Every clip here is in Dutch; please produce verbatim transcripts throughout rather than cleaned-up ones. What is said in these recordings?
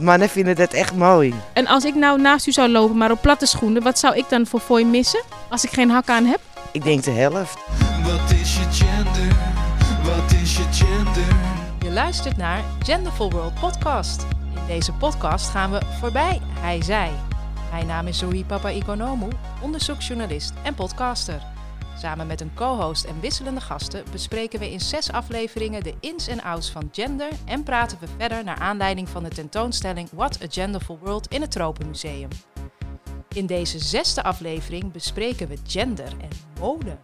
Mannen vinden dat echt mooi. En als ik nou naast u zou lopen, maar op platte schoenen, wat zou ik dan voor fooi missen? Als ik geen hak aan heb? Ik denk de helft. Wat is je gender? Wat is je gender? Je luistert naar Genderful World Podcast. In deze podcast gaan we voorbij hij, zij. Mijn naam is Zoë Papaikonomou, onderzoeksjournalist en podcaster. Samen met een co-host en wisselende gasten bespreken we in zes afleveringen de ins en outs van gender en praten we verder naar aanleiding van de tentoonstelling What a Genderful World in het Tropenmuseum. In deze zesde aflevering bespreken we gender en mode.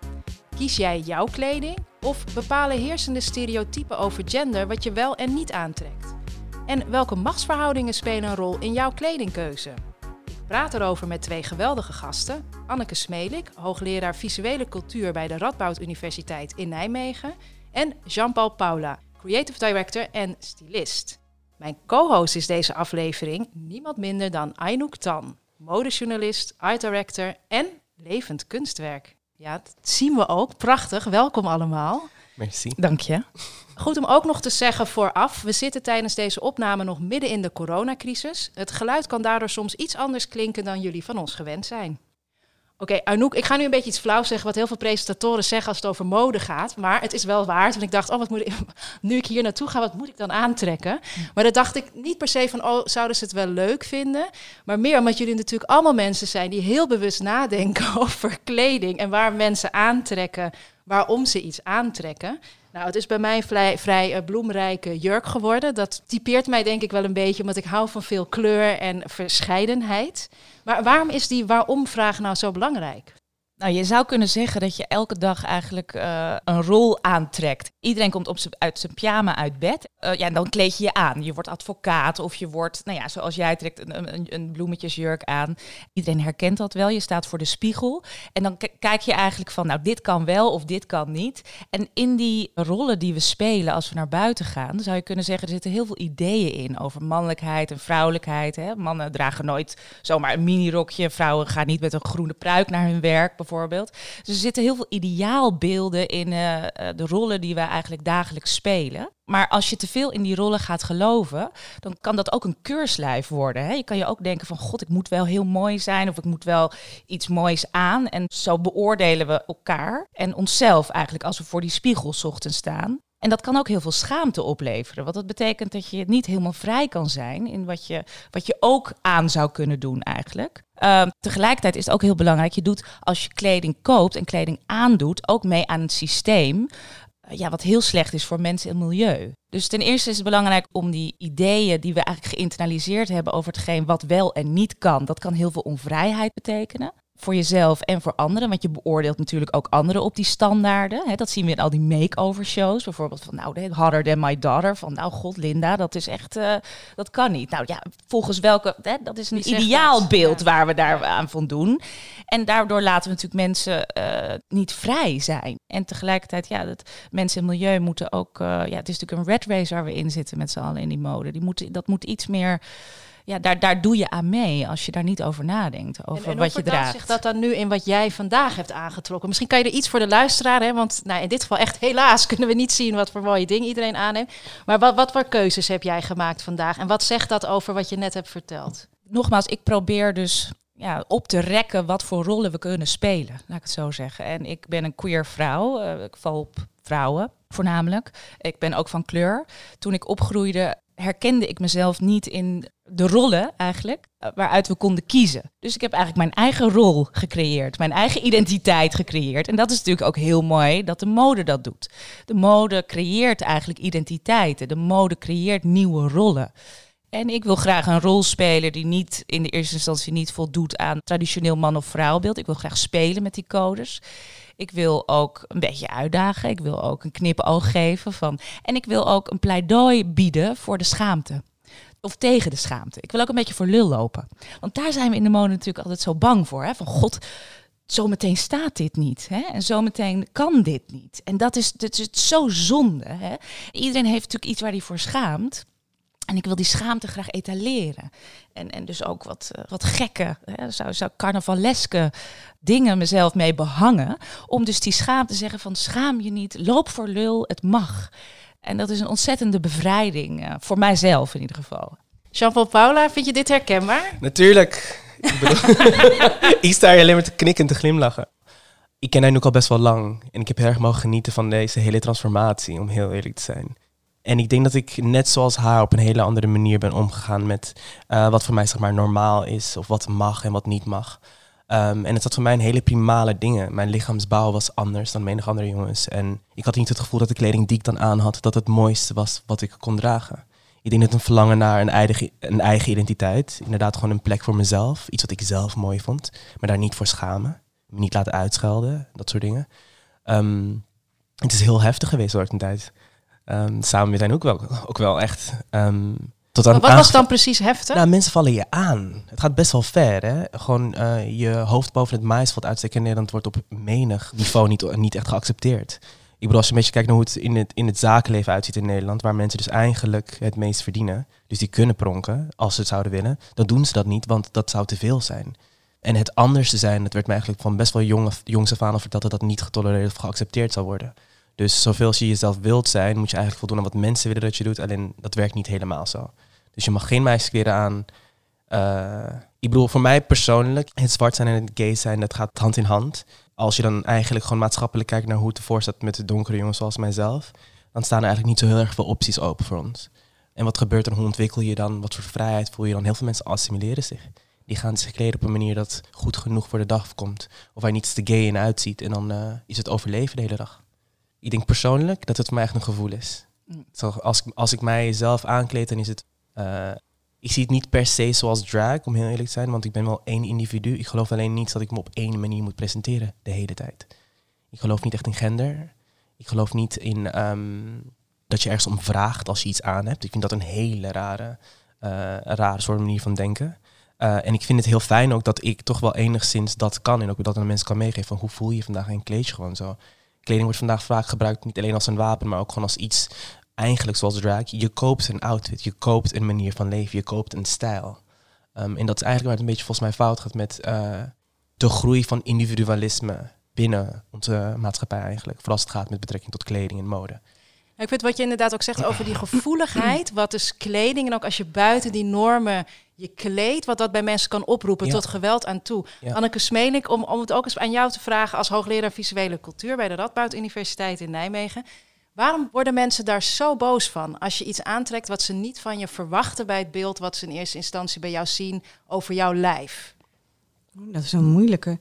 Kies jij jouw kleding of bepalen heersende stereotypen over gender wat je wel en niet aantrekt? En welke machtsverhoudingen spelen een rol in jouw kledingkeuze? Ik praat erover met twee geweldige gasten. Anneke Smelik, hoogleraar visuele cultuur bij de Radboud Universiteit in Nijmegen. En Jean-Paul Paula, creative director en stylist. Mijn co-host is deze aflevering niemand minder dan Aynouk Tan. Modejournalist, art director en levend kunstwerk. Ja, dat zien we ook. Prachtig. Welkom allemaal. Merci. Dank je. Goed om ook nog te zeggen vooraf, we zitten tijdens deze opname nog midden in de coronacrisis. Het geluid kan daardoor soms iets anders klinken dan jullie van ons gewend zijn. Oké, okay, Aynouk, ik ga nu een beetje iets flauw zeggen wat heel veel presentatoren zeggen als het over mode gaat. Maar het is wel waard, want ik dacht, oh, wat moet ik, nu ik hier naartoe ga, wat moet ik dan aantrekken? Maar dat dacht ik niet per se van, oh, zouden ze het wel leuk vinden? Maar meer omdat jullie natuurlijk allemaal mensen zijn die heel bewust nadenken over kleding en waar mensen aantrekken, waarom ze iets aantrekken. Nou, het is bij mij een vrij, vrij bloemrijke jurk geworden. Dat typeert mij denk ik wel een beetje, omdat ik hou van veel kleur en verscheidenheid. Maar waarom is die waarom-vraag nou zo belangrijk? Nou, je zou kunnen zeggen dat je elke dag eigenlijk uh, een rol aantrekt. Iedereen komt op z'n, uit zijn pyjama uit bed. Uh, ja, en dan kleed je je aan. Je wordt advocaat of je wordt, nou ja, zoals jij trekt een, een, een bloemetjesjurk aan. Iedereen herkent dat wel. Je staat voor de spiegel. En dan k- kijk je eigenlijk van, nou, dit kan wel of dit kan niet. En in die rollen die we spelen als we naar buiten gaan, zou je kunnen zeggen, er zitten heel veel ideeën in over mannelijkheid en vrouwelijkheid. Hè. Mannen dragen nooit zomaar een minirokje. Vrouwen gaan niet met een groene pruik naar hun werk, bijvoorbeeld. Dus er zitten heel veel ideaalbeelden in uh, de rollen die we eigenlijk dagelijks spelen. Maar als je te veel in die rollen gaat geloven, dan kan dat ook een keurslijf worden. Hè? Je kan je ook denken van, god, ik moet wel heel mooi zijn of ik moet wel iets moois aan. En zo beoordelen we elkaar en onszelf eigenlijk als we voor die spiegel 's ochtends staan. En dat kan ook heel veel schaamte opleveren. Want dat betekent dat je niet helemaal vrij kan zijn in wat je, wat je ook aan zou kunnen doen eigenlijk. Uh, tegelijkertijd is het ook heel belangrijk. Je doet als je kleding koopt en kleding aandoet ook mee aan het systeem. Uh, ja, wat heel slecht is voor mensen en milieu. Dus ten eerste is het belangrijk om die ideeën die we eigenlijk geïnternaliseerd hebben over hetgeen wat wel en niet kan. Dat kan heel veel onvrijheid betekenen. Voor jezelf en voor anderen, want je beoordeelt natuurlijk ook anderen op die standaarden. Hè, dat zien we in al die makeover shows, bijvoorbeeld van nou, harder than my daughter, van nou god Linda, dat is echt, uh, dat kan niet. Nou ja, volgens welke, hè, dat is een ideaalbeeld ja. waar we daar ja. aan voldoen. En daardoor laten we natuurlijk mensen uh, niet vrij zijn. En tegelijkertijd, ja, dat mensen en milieu moeten ook, uh, ja, het is natuurlijk een red race waar we in zitten met z'n allen in die mode. Die moet, dat moet iets meer... Ja, daar, daar doe je aan mee als je daar niet over nadenkt, over en, en wat je draagt. En hoe zich dat dan nu in wat jij vandaag hebt aangetrokken? Misschien kan je er iets voor de luisteraar, hè? Want nou, in dit geval echt helaas kunnen we niet zien wat voor mooie dingen iedereen aanneemt. Maar wat, wat voor keuzes heb jij gemaakt vandaag? En wat zegt dat over wat je net hebt verteld? Nogmaals, ik probeer dus ja, op te rekken wat voor rollen we kunnen spelen, laat ik het zo zeggen. En ik ben een queer vrouw, uh, ik val op vrouwen voornamelijk. Ik ben ook van kleur. Toen ik opgroeide herkende ik mezelf niet in de rollen eigenlijk, waaruit we konden kiezen. Dus ik heb eigenlijk mijn eigen rol gecreëerd, mijn eigen identiteit gecreëerd. En dat is natuurlijk ook heel mooi dat de mode dat doet. De mode creëert eigenlijk identiteiten. De mode creëert nieuwe rollen. En ik wil graag een rol spelen die niet in de eerste instantie niet voldoet aan traditioneel man- of vrouwbeeld. Ik wil graag spelen met die codes. Ik wil ook een beetje uitdagen. Ik wil ook een knipoog geven. Van... En ik wil ook een pleidooi bieden voor de schaamte. Of tegen de schaamte. Ik wil ook een beetje voor lul lopen. Want daar zijn we in de mode natuurlijk altijd zo bang voor. Hè? Van god, zometeen staat dit niet. Hè? En zometeen kan dit niet. En dat is, dat is zo zonde. Hè? Iedereen heeft natuurlijk iets waar hij voor schaamt. En ik wil die schaamte graag etaleren. En, en dus ook wat, wat gekke, hè, zou, zou carnavaleske dingen mezelf mee behangen. Om dus die schaamte te zeggen van schaam je niet, loop voor lul, het mag. En dat is een ontzettende bevrijding, uh, voor mijzelf in ieder geval. Jean-Paul Paula, vind je dit herkenbaar? Natuurlijk. Ik bedoel, ik sta hier alleen maar te knikken en te glimlachen. Ik ken Aynouk al best wel lang. En ik heb heel erg mogen genieten van deze hele transformatie, om heel eerlijk te zijn. En ik denk dat ik net zoals haar op een hele andere manier ben omgegaan met uh, wat voor mij zeg maar normaal is. Of wat mag en wat niet mag. Um, en het zat voor mij in hele primale dingen. Mijn lichaamsbouw was anders dan menig andere jongens. En ik had niet het gevoel dat de kleding die ik dan aan had, dat het mooiste was wat ik kon dragen. Ik denk dat een verlangen naar een eigen, een eigen identiteit. Inderdaad gewoon een plek voor mezelf. Iets wat ik zelf mooi vond. Maar daar niet voor schamen. Me niet laten uitschelden. Dat soort dingen. Um, het is heel heftig geweest door de tijd. Um, samen met hen ook wel, ook wel echt. Um, tot aan maar wat aange... was dan precies heftig? Nou, mensen vallen je aan. Het gaat best wel ver. Hè? Gewoon uh, je hoofd boven het maaisveld uitsteken. En Nederland wordt op menig niveau niet, niet echt geaccepteerd. Ik bedoel, als je een beetje kijkt naar hoe het in, het in het zakenleven uitziet in Nederland, waar mensen dus eigenlijk het meest verdienen, dus die kunnen pronken als ze het zouden willen, dan doen ze dat niet, want dat zou te veel zijn. En het anders te zijn, dat werd mij eigenlijk van best wel jong, jongs af aan al verteld dat dat niet getolereerd of geaccepteerd zou worden. Dus zoveel als je jezelf wilt zijn, moet je eigenlijk voldoen aan wat mensen willen dat je doet, alleen dat werkt niet helemaal zo. Dus je mag geen meisjeskleren aan. Uh, ik bedoel, voor mij persoonlijk, het zwart zijn en het gay zijn, dat gaat hand in hand. Als je dan eigenlijk gewoon maatschappelijk kijkt naar hoe het ervoor staat met de donkere jongens zoals mijzelf, dan staan er eigenlijk niet zo heel erg veel opties open voor ons. En wat gebeurt er? Hoe ontwikkel je dan? Wat voor vrijheid voel je dan? Heel veel mensen assimileren zich. Die gaan zich kleden op een manier dat goed genoeg voor de dag komt. Of waar niets te gay in uitziet. En dan uh, is het overleven de hele dag. Ik denk persoonlijk dat het voor mij echt een gevoel is. Zo, als, als ik mijzelf aankleed, dan is het... Uh, Ik zie het niet per se zoals drag, om heel eerlijk te zijn, want ik ben wel één individu. Ik geloof alleen niet dat ik me op één manier moet presenteren de hele tijd. Ik geloof niet echt in gender. Ik geloof niet in um, dat je ergens om vraagt als je iets aan hebt. Ik vind dat een hele rare, uh, rare soort manier van denken. Uh, en ik vind het heel fijn ook dat ik toch wel enigszins dat kan en ook dat aan mensen kan meegeven van hoe voel je vandaag in een kleedje gewoon zo. Kleding wordt vandaag vaak gebruikt niet alleen als een wapen, maar ook gewoon als iets... Eigenlijk zoals drag, je koopt een outfit, je koopt een manier van leven, je koopt een stijl. Um, en dat is eigenlijk waar het een beetje volgens mij fout gaat met uh, de groei van individualisme binnen onze maatschappij eigenlijk. Vooral als het gaat met betrekking tot kleding en mode. Ik vind wat je inderdaad ook zegt over die gevoeligheid, wat dus kleding en ook als je buiten die normen je kleedt, wat dat bij mensen kan oproepen ja. tot geweld aan toe. Ja. Anneke Smelik, om, om het ook eens aan jou te vragen als hoogleraar visuele cultuur bij de Radboud Universiteit in Nijmegen. Waarom worden mensen daar zo boos van als je iets aantrekt wat ze niet van je verwachten bij het beeld wat ze in eerste instantie bij jou zien over jouw lijf? Dat is een moeilijke.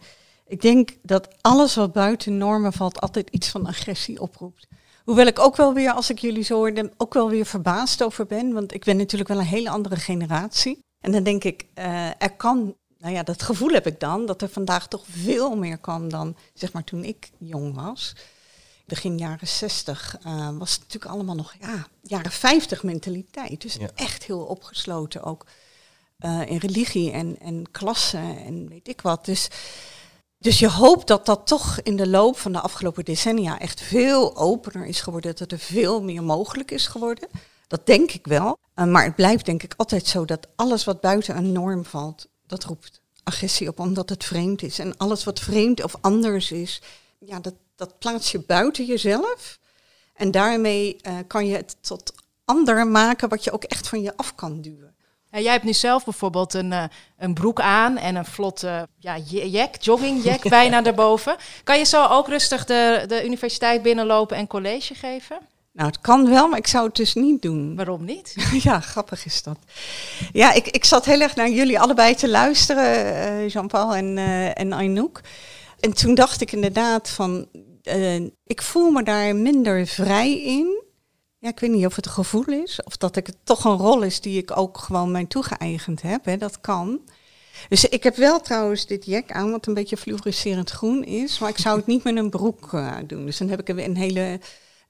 Ik denk dat alles wat buiten normen valt altijd iets van agressie oproept. Hoewel ik ook wel weer, als ik jullie zo hoorde, ook wel weer verbaasd over ben. Want ik ben natuurlijk wel een hele andere generatie. En dan denk ik, uh, er kan, nou ja, dat gevoel heb ik dan, dat er vandaag toch veel meer kan dan zeg maar toen ik jong was. Begin jaren zestig uh, was het natuurlijk allemaal nog ja, jaren vijftig mentaliteit. Dus ja. echt heel opgesloten ook uh, in religie en, en klassen en weet ik wat. Dus, dus je hoopt dat dat toch in de loop van de afgelopen decennia echt veel opener is geworden. Dat er veel meer mogelijk is geworden. Dat denk ik wel. Uh, maar het blijft denk ik altijd zo dat alles wat buiten een norm valt, dat roept agressie op omdat het vreemd is. En alles wat vreemd of anders is, ja dat... Dat plaats je buiten jezelf. En daarmee uh, kan je het tot ander maken wat je ook echt van je af kan duwen. Ja, jij hebt nu zelf bijvoorbeeld een, uh, een broek aan en een vlotte ja, jack, joggingjack bijna daarboven. Kan je zo ook rustig de, de universiteit binnenlopen en college geven? Nou, het kan wel, maar ik zou het dus niet doen. Waarom niet? Ja, grappig is dat. Ja, ik, ik zat heel erg naar jullie allebei te luisteren, uh, Jean-Paul en, uh, en Aynouk. En toen dacht ik inderdaad van, uh, ik voel me daar minder vrij in. Ja, ik weet niet of het een gevoel is, of dat ik het toch een rol is die ik ook gewoon mij toegeëigend heb. Hè, dat kan. Dus ik heb wel trouwens dit jack aan, wat een beetje fluoriserend groen is. Maar ik zou het niet met een broek uh, doen. Dus dan heb ik een hele,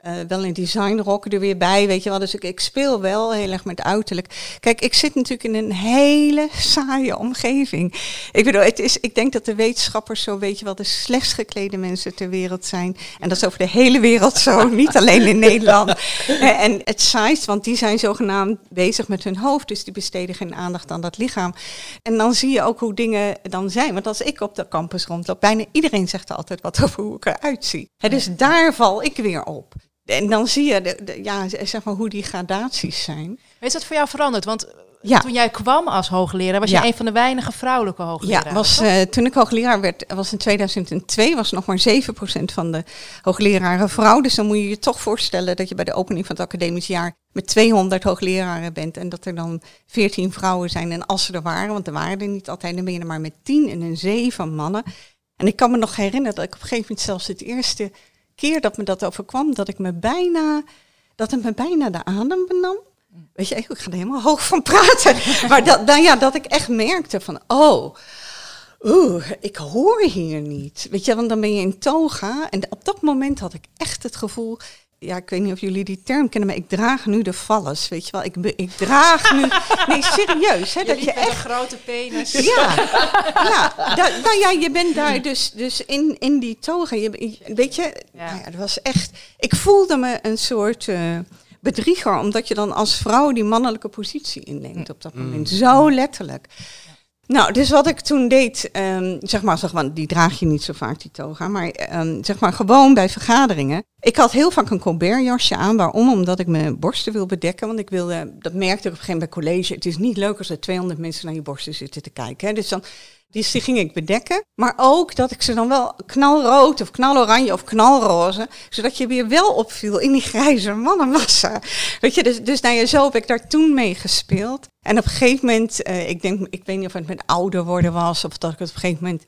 uh, wel een designrok er weer bij, weet je wel. Dus ik, ik speel wel heel erg met uiterlijk. Kijk, ik zit natuurlijk in een hele saaie omgeving. Ik bedoel, het is, ik denk dat de wetenschappers zo, weet je wel, de slechtst geklede mensen ter wereld zijn. En dat is over de hele wereld zo, niet alleen in Nederland. En het saaist, want die zijn zogenaamd bezig met hun hoofd. Dus die besteden geen aandacht aan dat lichaam. En dan zie je ook hoe dingen dan zijn. Want als ik op de campus rondloop, bijna iedereen zegt altijd wat over hoe ik eruit zie. He, dus daar val ik weer op. En dan zie je de, de, ja, zeg maar hoe die gradaties zijn. Is dat voor jou veranderd? Want ja. toen jij kwam als hoogleraar, was ja. je een van de weinige vrouwelijke hoogleraren. Ja, was, uh, toen ik hoogleraar werd, was in tweeduizend twee, was nog maar zeven procent van de hoogleraren vrouw. Dus dan moet je je toch voorstellen dat je bij de opening van het academisch jaar met tweehonderd hoogleraren bent. En dat er dan veertien vrouwen zijn. En als ze er waren, want er waren er niet altijd, dan ben je er maar met tien en een zee van mannen. En ik kan me nog herinneren dat ik op een gegeven moment zelfs het eerste keer dat me dat overkwam, dat ik me bijna, dat het me bijna de adem benam. Weet je, ik ga er helemaal hoog van praten. Maar dat, nou ja, dat ik echt merkte van, oh, oeh, ik hoor hier niet. Weet je, want dan ben je in toga. En op dat moment had ik echt het gevoel, ja, ik weet niet of jullie die term kennen, maar ik draag nu de valles, weet je wel. Ik, ik draag nu, nee, serieus. Hè, je dat je echt een grote penis. Ja, ja da, nou ja, je bent daar dus, dus in, in die toga. Je, weet je, ja. Nou ja, dat was echt, ik voelde me een soort Uh, bedrieger, omdat je dan als vrouw die mannelijke positie inneemt op dat moment. Mm. Zo letterlijk. Ja. Nou, dus wat ik toen deed, um, zeg maar, zeg maar, die draag je niet zo vaak, die toga, maar um, zeg maar gewoon bij vergaderingen. Ik had heel vaak een colbertjasje aan, waarom? Omdat ik mijn borsten wil bedekken, want ik wilde, dat merkte ik op een gegeven moment bij college, het is niet leuk als er tweehonderd mensen naar je borsten zitten te kijken. Hè? Dus dan, dus die ging ik bedekken, maar ook dat ik ze dan wel knalrood of knaloranje of knalroze, zodat je weer wel opviel in die grijze mannenmassa. Weet je, dus, dus nou ja, zo heb ik daar toen mee gespeeld. En op een gegeven moment, uh, ik denk, ik weet niet of het met ouder worden was, of dat ik op een gegeven moment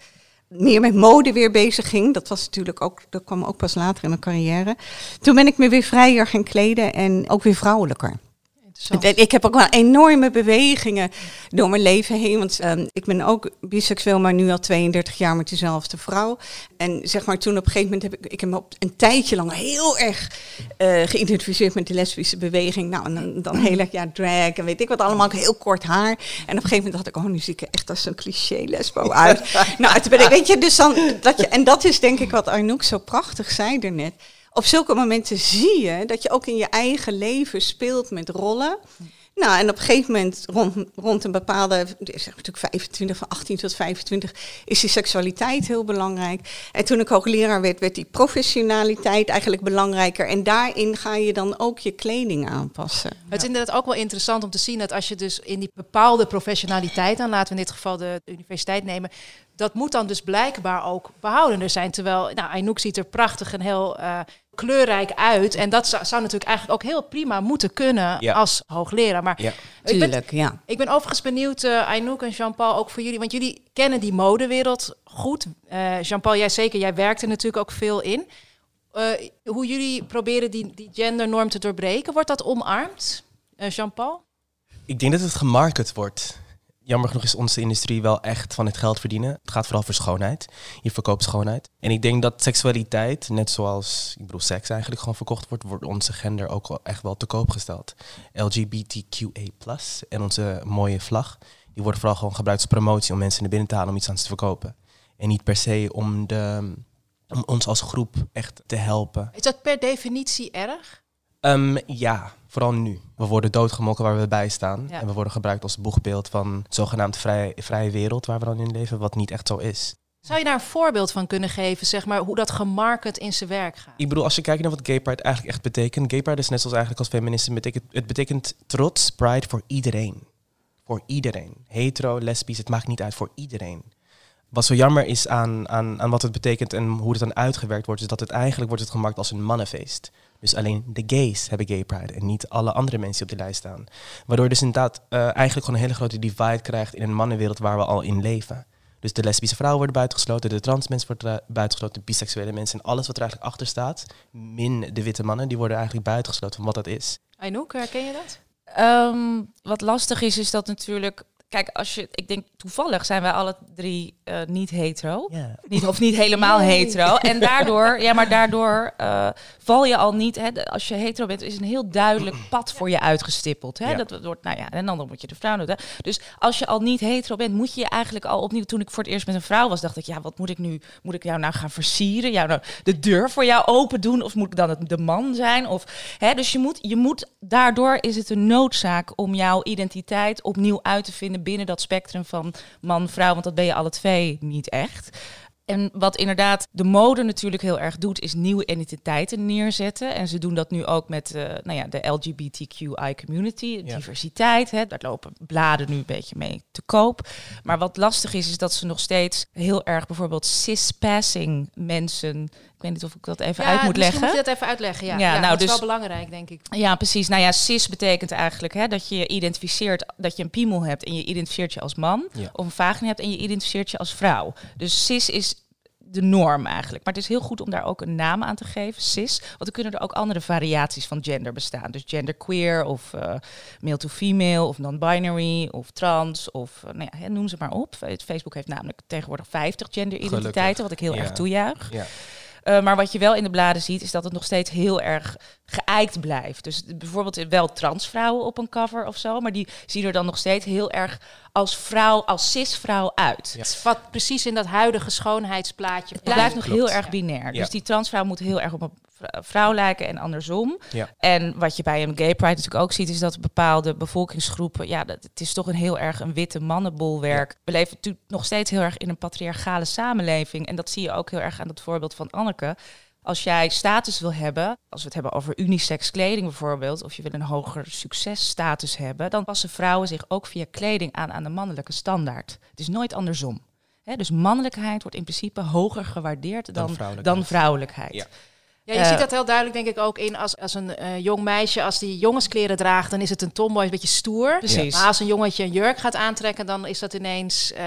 meer met mode weer bezig ging. Dat was natuurlijk ook, dat kwam ook pas later in mijn carrière. Toen ben ik me weer vrijer gaan kleden en ook weer vrouwelijker. Ik heb ook wel enorme bewegingen door mijn leven heen. Want um, ik ben ook biseksueel, maar nu al tweeëndertig jaar met dezelfde vrouw. En zeg maar, toen op een gegeven moment heb ik, ik heb me op een tijdje lang heel erg uh, geïdentificeerd met de lesbische beweging. Nou, en dan, dan heel erg, ja, drag en weet ik wat allemaal. Heel kort haar. En op een gegeven moment dacht ik, oh, nu zie ik er echt als zo'n cliché lesbo uit. Ja. Nou, toen ben ik, weet je, dus dan, dat je, en dat is denk ik wat Aynouk zo prachtig zei daarnet. Op zulke momenten zie je dat je ook in je eigen leven speelt met rollen. Nou, en op een gegeven moment rond, rond een bepaalde, zeg maar natuurlijk vijfentwintig, van achttien tot vijfentwintig, is die seksualiteit heel belangrijk. En toen ik hoogleraar werd, werd die professionaliteit eigenlijk belangrijker. En daarin ga je dan ook je kleding aanpassen. Ja. Het is inderdaad ook wel interessant om te zien dat als je dus in die bepaalde professionaliteit, dan laten we in dit geval de universiteit nemen, dat moet dan dus blijkbaar ook behoudender zijn. Terwijl, nou, Aynouk ziet er prachtig en heel Uh, kleurrijk uit. En dat zou, zou natuurlijk eigenlijk ook heel prima moeten kunnen, ja, als hoogleraar. Maar ja, ik, ben, tuurlijk, ja. ik ben overigens benieuwd, uh, Aynouk en Jean-Paul, ook voor jullie. Want jullie kennen die modewereld goed. Uh, Jean-Paul, jij zeker. Jij werkt er natuurlijk ook veel in. Uh, hoe jullie proberen die, die gendernorm te doorbreken. Wordt dat omarmd, uh, Jean-Paul? Ik denk dat het gemarket wordt. Jammer genoeg is onze industrie wel echt van het geld verdienen. Het gaat vooral voor schoonheid. Je verkoopt schoonheid. En ik denk dat seksualiteit, net zoals, ik bedoel, seks eigenlijk gewoon verkocht wordt, wordt onze gender ook echt wel te koop gesteld. L G B T Q A plus, en onze mooie vlag, die wordt vooral gewoon gebruikt als promotie om mensen naar binnen te halen om iets aan ze te verkopen. En niet per se om, de, om ons als groep echt te helpen. Is dat per definitie erg? Um, ja, vooral nu. We worden doodgemolken waar we bij staan. Ja. En we worden gebruikt als boegbeeld van het zogenaamd vrij, vrije wereld waar we dan in leven, wat niet echt zo is. Zou je daar een voorbeeld van kunnen geven, zeg maar, hoe dat gemarket in zijn werk gaat? Ik bedoel, als je kijkt naar wat gay pride eigenlijk echt betekent. Gay pride is net zoals eigenlijk als feministen, betekent, het betekent trots, pride voor iedereen. Voor iedereen. Hetero, lesbisch, het maakt niet uit, voor iedereen. Wat zo jammer is aan, aan, aan wat het betekent en hoe het dan uitgewerkt wordt, is dat het eigenlijk wordt het gemarkt als een mannenfeest. Dus alleen de gays hebben gay pride en niet alle andere mensen die op de lijst staan. Waardoor je dus inderdaad uh, eigenlijk gewoon een hele grote divide krijgt in een mannenwereld waar we al in leven. Dus de lesbische vrouwen worden buitengesloten, de trans mensen worden buitengesloten, de biseksuele mensen en alles wat er eigenlijk achter staat, min de witte mannen, die worden eigenlijk buitengesloten van wat dat is. Aynouk, herken je dat? Um, wat lastig is, is dat natuurlijk. Kijk, als je, ik denk toevallig zijn wij alle drie uh, niet hetero. Yeah. Niet, of niet helemaal nee. hetero. En daardoor, ja, maar daardoor uh, val je al niet. Hè, als je hetero bent, is een heel duidelijk pad voor je uitgestippeld. Hè? Ja. Dat wordt, nou ja, en dan moet je de vrouw doen. Hè? Dus als je al niet hetero bent, moet je je eigenlijk al opnieuw. Toen ik voor het eerst met een vrouw was, dacht ik, ja, wat moet ik nu? Moet ik jou nou gaan versieren? Jou nou de deur voor jou open doen? Of moet ik dan het, de man zijn? Of, hè? Dus je moet, je moet, daardoor is het een noodzaak om jouw identiteit opnieuw uit te vinden binnen dat spectrum van man, vrouw, want dat ben je alle twee niet echt. En wat inderdaad de mode natuurlijk heel erg doet, is nieuwe identiteiten neerzetten. En ze doen dat nu ook met uh, nou ja, de L G B T Q I community, ja. diversiteit. Hè. Daar lopen bladen nu een beetje mee te koop. Maar wat lastig is, is dat ze nog steeds heel erg bijvoorbeeld cis-passing mensen... Ik weet niet of ik dat even ja, uit moet leggen. Ja, moet je dat even uitleggen. Ja, ja, ja nou, dat is dus wel belangrijk, denk ik. Ja, precies. Nou ja, cis betekent eigenlijk hè, dat je je identificeert, dat je een piemel hebt en je identificeert je als man. Ja. Of een vagina hebt en je identificeert je als vrouw. Dus cis is de norm eigenlijk. Maar het is heel goed om daar ook een naam aan te geven, cis. Want er kunnen er ook andere variaties van gender bestaan. Dus genderqueer of uh, male to female of non-binary of trans of uh, nou ja, noem ze maar op. Facebook heeft namelijk tegenwoordig vijftig genderidentiteiten, wat ik heel ja. erg toejuich. Ja. Uh, maar wat je wel in de bladen ziet, is dat het nog steeds heel erg geëikt blijft. Dus bijvoorbeeld wel transvrouwen op een cover of zo, maar die zien er dan nog steeds heel erg als vrouw, als cisvrouw uit. Ja. Wat precies in dat huidige schoonheidsplaatje. Het blijft ja, nog klopt. heel erg binair. Ja. Dus die transvrouw moet heel erg op een vrouw lijken en andersom. Ja. En wat je bij een gay pride natuurlijk ook ziet, is dat bepaalde bevolkingsgroepen, ja, dat, het is toch een heel erg een witte mannenbolwerk. Ja. We leven natuurlijk nog steeds heel erg in een patriarchale samenleving. En dat zie je ook heel erg aan het voorbeeld van Anneke. Als jij status wil hebben, als we het hebben over unisex kleding bijvoorbeeld, of je wil een hoger successtatus hebben, dan passen vrouwen zich ook via kleding aan aan de mannelijke standaard. Het is nooit andersom. Hè? Dus mannelijkheid wordt in principe hoger gewaardeerd dan, dan vrouwelijkheid. Dan vrouwelijkheid. Ja. Ja, je uh, ziet dat heel duidelijk denk ik ook in als, als een uh, jong meisje, als die jongenskleren draagt, dan is het een tomboy, een beetje stoer. Precies. Maar als een jongetje een jurk gaat aantrekken, dan is dat ineens, uh,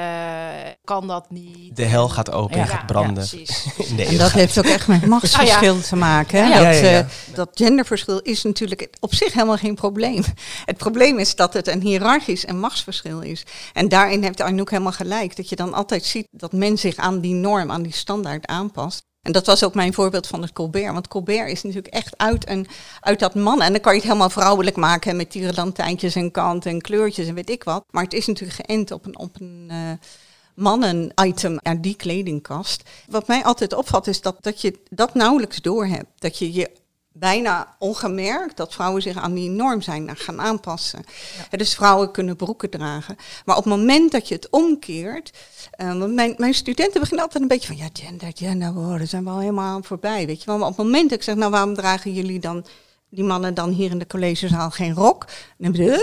kan dat niet. De hel gaat open en ja, gaat branden. Ja, precies. Nee, en dat gaat. heeft ook echt met machtsverschil ah, ja. te maken. Hè? Ja, ja, ja, ja, ja. Dat, uh, dat genderverschil is natuurlijk op zich helemaal geen probleem. Het probleem is dat het een hiërarchisch en machtsverschil is. En daarin heeft Aynouk helemaal gelijk, dat je dan altijd ziet dat men zich aan die norm, aan die standaard aanpast. En dat was ook mijn voorbeeld van het Colbert. Want Colbert is natuurlijk echt uit, een, uit dat mannen. En dan kan je het helemaal vrouwelijk maken met tierenlantijntjes en kant en kleurtjes en weet ik wat. Maar het is natuurlijk geënt op een, op een uh, mannen-item uit die kledingkast. Wat mij altijd opvalt is dat, dat je dat nauwelijks doorhebt. Dat je je bijna ongemerkt dat vrouwen zich aan die norm zijn gaan aanpassen. Ja. Dus vrouwen kunnen broeken dragen. Maar op het moment dat je het omkeert... Uh, mijn, mijn studenten beginnen altijd een beetje van... ja, gender, gender, oh, daar zijn we al helemaal voorbij. Weet je wel? Maar op het moment dat ik zeg... nou, waarom dragen jullie dan, die mannen dan hier in de collegezaal geen rok? En dan...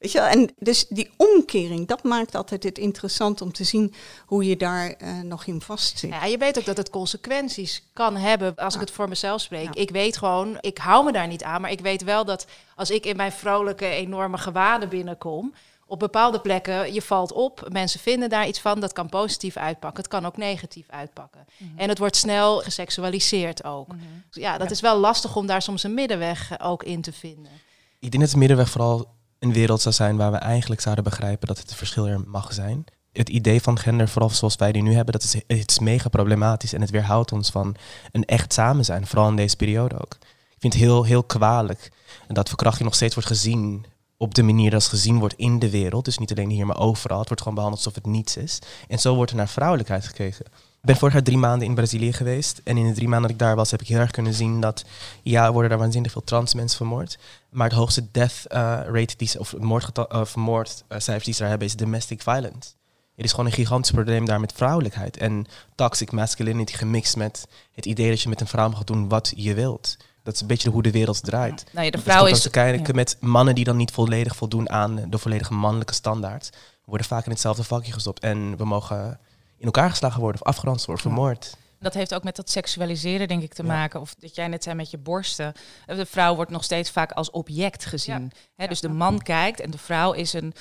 Weet je wel? En dus die omkering, dat maakt altijd het interessant om te zien hoe je daar uh, nog in vast zit. Ja, je weet ook dat het consequenties kan hebben als ja. ik het voor mezelf spreek. Ja. Ik weet gewoon, ik hou me daar niet aan, maar ik weet wel dat als ik in mijn vrolijke enorme gewaden binnenkom, op bepaalde plekken, je valt op, mensen vinden daar iets van, dat kan positief uitpakken, het kan ook negatief uitpakken. Mm-hmm. En het wordt snel geseksualiseerd ook. Mm-hmm. Ja, dat ja. is wel lastig om daar soms een middenweg ook in te vinden. Ik denk dat de middenweg vooral een wereld zou zijn waar we eigenlijk zouden begrijpen dat het verschil er mag zijn. Het idee van gender, vooral zoals wij die nu hebben, dat is, het is mega problematisch en het weerhoudt ons van een echt samen zijn, vooral in deze periode ook. Ik vind het heel, heel kwalijk dat verkrachting nog steeds wordt gezien op de manier dat het gezien wordt in de wereld. Dus niet alleen hier, maar overal. Het wordt gewoon behandeld alsof het niets is. En zo wordt er naar vrouwelijkheid gekeken. Ik ben vorig jaar drie maanden in Brazilië geweest. En in de drie maanden dat ik daar was, heb ik heel erg kunnen zien dat... ja, er worden daar waanzinnig veel trans mensen vermoord. Maar het hoogste death uh, rate, die ze, of moordgetal, uh, vermoord uh, cijfers die ze daar hebben, is domestic violence. Het is gewoon een gigantisch probleem daar met vrouwelijkheid. En toxic masculinity gemixt met het idee dat je met een vrouw gaat doen wat je wilt. Dat is een beetje hoe de wereld draait. Nou ja, de vrouw dus is... Te kijken ja. met mannen die dan niet volledig voldoen aan de volledige mannelijke standaard, worden vaak in hetzelfde vakje gestopt. En we mogen in elkaar geslagen worden of afgeranst worden, vermoord. Dat heeft ook met dat seksualiseren, denk ik, te ja. maken. Of dat jij net zei met je borsten. De vrouw wordt nog steeds vaak als object gezien. Ja. He, dus ja. de man kijkt en de vrouw is een...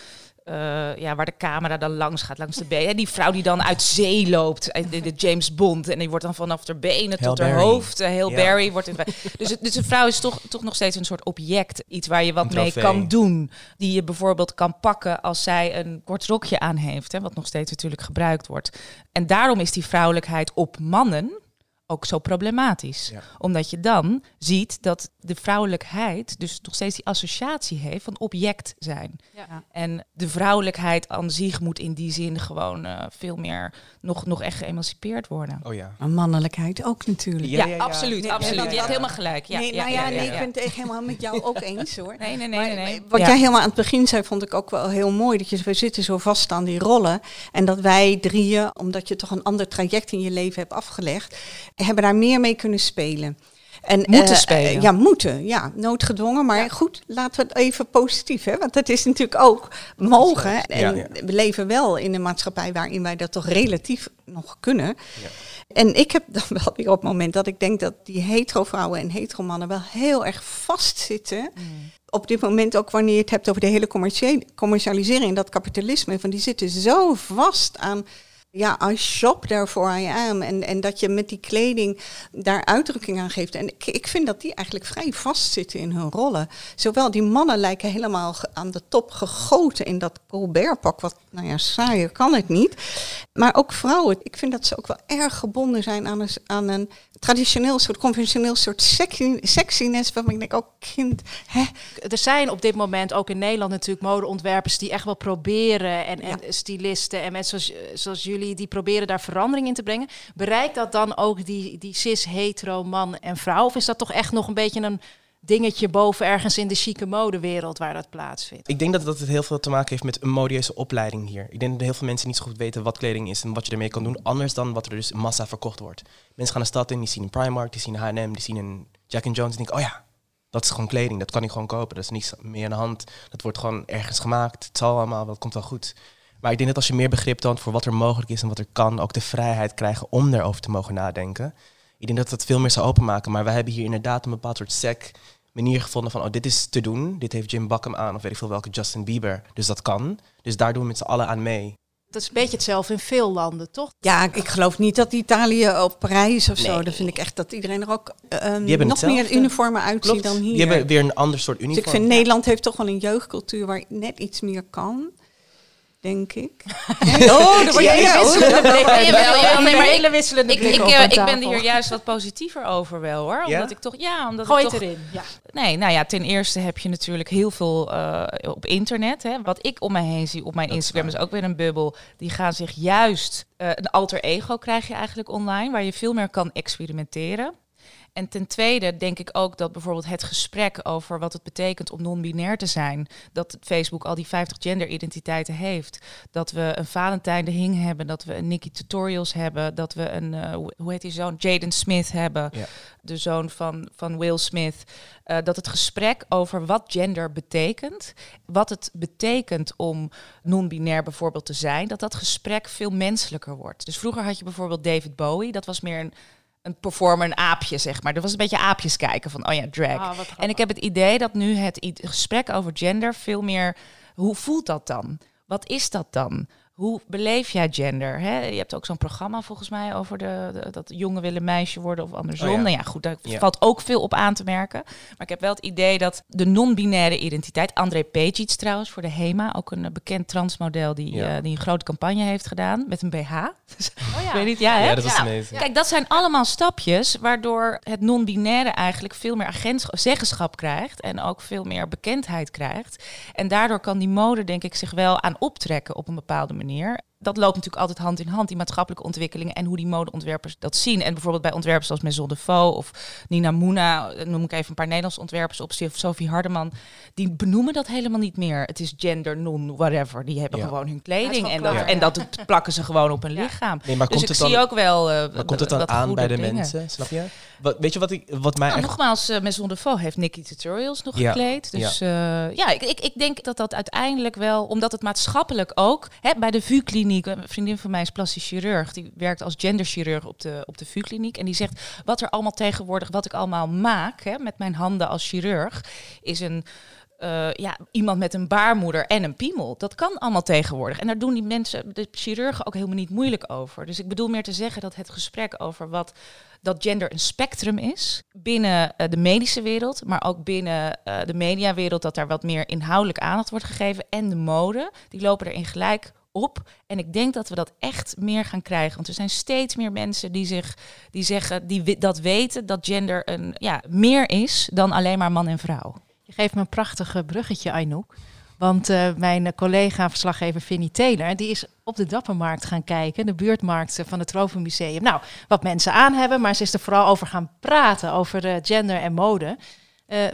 Uh, ja, waar de camera dan langs gaat, langs de benen. Die vrouw die dan uit zee loopt, de, de James Bond. En die wordt dan vanaf haar benen Hail tot Berry. haar hoofd. Uh, Hail ja. Berry wordt in dus, dus een vrouw is toch, toch nog steeds een soort object. Iets waar je wat mee kan doen. Die je bijvoorbeeld kan pakken als zij een kort rokje aan heeft. Hè, wat nog steeds natuurlijk gebruikt wordt. En daarom is die vrouwelijkheid op mannen ook zo problematisch. Ja. Omdat je dan ziet dat de vrouwelijkheid dus nog steeds die associatie heeft van object zijn. Ja. En de vrouwelijkheid aan zich moet in die zin gewoon uh, veel meer nog, nog echt geëmancipeerd worden. Oh ja. Maar mannelijkheid ook natuurlijk. Ja, ja, ja, ja. absoluut. Nee, absoluut. Ja, ja. Je hebt helemaal gelijk. Ja, nee, ja, nou ja, ja, ja, ja, nee, ik ben het echt helemaal met jou ook eens hoor. Nee, nee, nee. Maar, nee, nee. Wat ja. jij helemaal aan het begin zei, vond ik ook wel heel mooi. Dat je, we zitten zo vast aan die rollen. En dat wij drieën, omdat je toch een ander traject in je leven hebt afgelegd, hebben daar meer mee kunnen spelen. En, moeten uh, spelen. Uh, ja, moeten. Ja, noodgedwongen. Maar ja. goed, laten we het even positief, hè? Want dat is natuurlijk ook mogen. Ja, en ja. we leven wel in een maatschappij waarin wij dat toch relatief nog kunnen. Ja. En ik heb dan wel weer op het moment dat ik denk dat die hetero-vrouwen en hetero-mannen wel heel erg vastzitten. Mm. Op dit moment ook wanneer je het hebt over de hele commerciële commercialisering en dat kapitalisme. Van die zitten zo vast aan... Ja, I shop, therefore I am. En, en dat je met die kleding daar uitdrukking aan geeft. En ik, ik vind dat die eigenlijk vrij vastzitten in hun rollen. Zowel die mannen lijken helemaal aan de top gegoten in dat Colbert-pak. Wat, nou ja, saaier kan het niet. Maar ook vrouwen, ik vind dat ze ook wel erg gebonden zijn aan een, aan een traditioneel soort, conventioneel soort sexy, sexiness. Waarvan ik denk, oh kind, hè? Er zijn op dit moment ook in Nederland natuurlijk modeontwerpers die echt wel proberen. En, en ja. stylisten en mensen zoals, zoals jullie. Die proberen daar verandering in te brengen. Bereikt dat dan ook die, die cis, hetero, man en vrouw? Of is dat toch echt nog een beetje een dingetje boven ergens in de chique modewereld waar dat plaatsvindt? Ik denk dat dat het heel veel te maken heeft met een modieuze opleiding hier. Ik denk dat heel veel mensen niet zo goed weten wat kleding is en wat je ermee kan doen. Anders dan wat er dus massa verkocht wordt. Mensen gaan de stad in, die zien een Primark, die zien een H en M, die zien een Jack and Jones. En denken, oh ja, dat is gewoon kleding, dat kan ik gewoon kopen. Dat is niks meer aan de hand. Dat wordt gewoon ergens gemaakt. Het zal allemaal, dat komt wel goed. Maar ik denk dat als je meer begrip toont voor wat er mogelijk is en wat er kan, ook de vrijheid krijgen om daarover te mogen nadenken. Ik denk dat dat veel meer zou openmaken. Maar wij hebben hier inderdaad een bepaald soort sec manier gevonden van, oh, dit is te doen. Dit heeft Jim Buckham aan, of weet ik veel welke, Justin Bieber. Dus dat kan. Dus daar doen we met z'n allen aan mee. Dat is een beetje hetzelfde in veel landen, toch? Ja, ik geloof niet dat Italië of Parijs of nee. zo... dan vind ik echt dat iedereen er ook um, nog meer uniformen uitziet dan hier. Die hebben weer een ander soort uniform. Dus ik vind ja. Nederland heeft toch wel een jeugdcultuur waar net iets meer kan. Denk ik. Oh, er wordt ja, ja, wisselende blik. Nee, wel, ja, nee, maar hele wisselende blik. Ik, ik, ik ben hier juist wat positiever over wel hoor. Omdat ja? ik toch. Ja, omdat Gooi ik toch, erin. Ja. Nee, nou ja, ten eerste heb je natuurlijk heel veel uh, op internet. Hè. Wat ik om mij heen zie op mijn dat Instagram is, is ook weer een bubbel. Die gaan zich juist. Uh, een alter ego krijg je eigenlijk online, waar je veel meer kan experimenteren. En ten tweede denk ik ook dat bijvoorbeeld het gesprek over wat het betekent om non-binair te zijn, dat Facebook al die vijftig genderidentiteiten heeft, dat we een Valentijn de Hing hebben, dat we een Nikkie Tutorials hebben, dat we een, uh, hoe heet die zoon, Jaden Smith hebben, ja. de zoon van, van Will Smith, uh, dat het gesprek over wat gender betekent, wat het betekent om non-binair bijvoorbeeld te zijn, dat dat gesprek veel menselijker wordt. Dus vroeger had je bijvoorbeeld David Bowie, dat was meer een Een performer, een aapje, zeg maar. Er was een beetje aapjes kijken van, oh ja, drag. Ah, en ik heb het idee dat nu het i- gesprek over gender veel meer... Hoe voelt dat dan? Wat is dat dan? Hoe beleef jij gender? Hè? Je hebt ook zo'n programma volgens mij over de, de, dat jongen willen meisje worden of andersom. Oh ja. Nou ja, goed, daar ja. valt ook veel op aan te merken. Maar ik heb wel het idee dat de non-binaire identiteit... André Pejic trouwens, voor de Hema. Ook een bekend transmodel die, ja. uh, die een grote campagne heeft gedaan. Met een B H. Oh ja. Ik weet niet, ja, hè? Ja, dat was ja. amazing. Kijk, dat zijn allemaal stapjes waardoor het non-binaire eigenlijk veel meer agentschap, zeggenschap krijgt. En ook veel meer bekendheid krijgt. En daardoor kan die mode, denk ik, zich wel aan optrekken op een bepaalde manier. Dat loopt natuurlijk altijd hand in hand, die maatschappelijke ontwikkelingen en hoe die modeontwerpers dat zien. En bijvoorbeeld bij ontwerpers als Maison de Vaux of Nina Moena, noem ik even een paar Nederlandse ontwerpers op, Sofie Hardeman, die benoemen dat helemaal niet meer. Het is gender, non, whatever. Die hebben ja. gewoon hun kleding ja, en, dat, ja. en dat plakken ze gewoon op hun ja. lichaam. Nee, maar dus komt ik het zie dan, ook wel... Uh, maar d- komt het dan aan bij de dingen. mensen, snap je? Wat, weet je wat ik... Wat mij nou, echt... Nogmaals, uh, Maison de Vaux heeft Nikkie Tutorials nog ja. gekleed. Dus ja, uh, ja ik, ik, ik denk dat dat uiteindelijk wel, omdat het maatschappelijk ook, hè, bij de VU-kliniek, een vriendin van mij is plastisch chirurg. Die werkt als genderchirurg op de, op de VU-kliniek. En die zegt, wat er allemaal tegenwoordig, wat ik allemaal maak... Hè, met mijn handen als chirurg, is een uh, ja, iemand met een baarmoeder en een piemel. Dat kan allemaal tegenwoordig. En daar doen die mensen, de chirurgen, ook helemaal niet moeilijk over. Dus ik bedoel meer te zeggen dat het gesprek over wat... dat gender een spectrum is binnen uh, de medische wereld... maar ook binnen uh, de mediawereld... dat daar wat meer inhoudelijk aandacht wordt gegeven... en de mode, die lopen erin gelijk... op. En ik denk dat we dat echt meer gaan krijgen. Want er zijn steeds meer mensen die zich die zeggen, die dat weten, dat gender een ja, meer is dan alleen maar man en vrouw. Je geeft me een prachtig bruggetje, Aynouk. Want uh, mijn collega-verslaggever Finny Taylor, die is op de Dappermarkt gaan kijken. De buurtmarkt van het Tropenmuseum. Nou, wat mensen aan hebben, maar ze is er vooral over gaan praten. Over uh, gender en mode. Uh,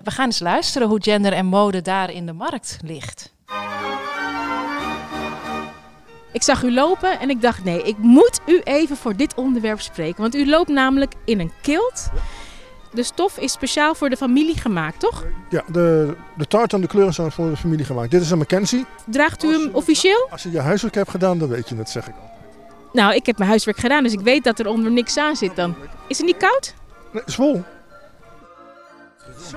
we gaan eens luisteren hoe gender en mode daar in de markt ligt. Ik zag u lopen en ik dacht, nee, ik moet u even voor dit onderwerp spreken. Want u loopt namelijk in een kilt. De stof is speciaal voor de familie gemaakt, toch? Ja, de, de taart en de kleuren zijn voor de familie gemaakt. Dit is een Mackenzie. Draagt u hem officieel? Als je je huiswerk hebt gedaan, dan weet je het, zeg ik al. Nou, ik heb mijn huiswerk gedaan, dus ik weet dat er onder niks aan zit dan. Is het niet koud? Nee, het is wol.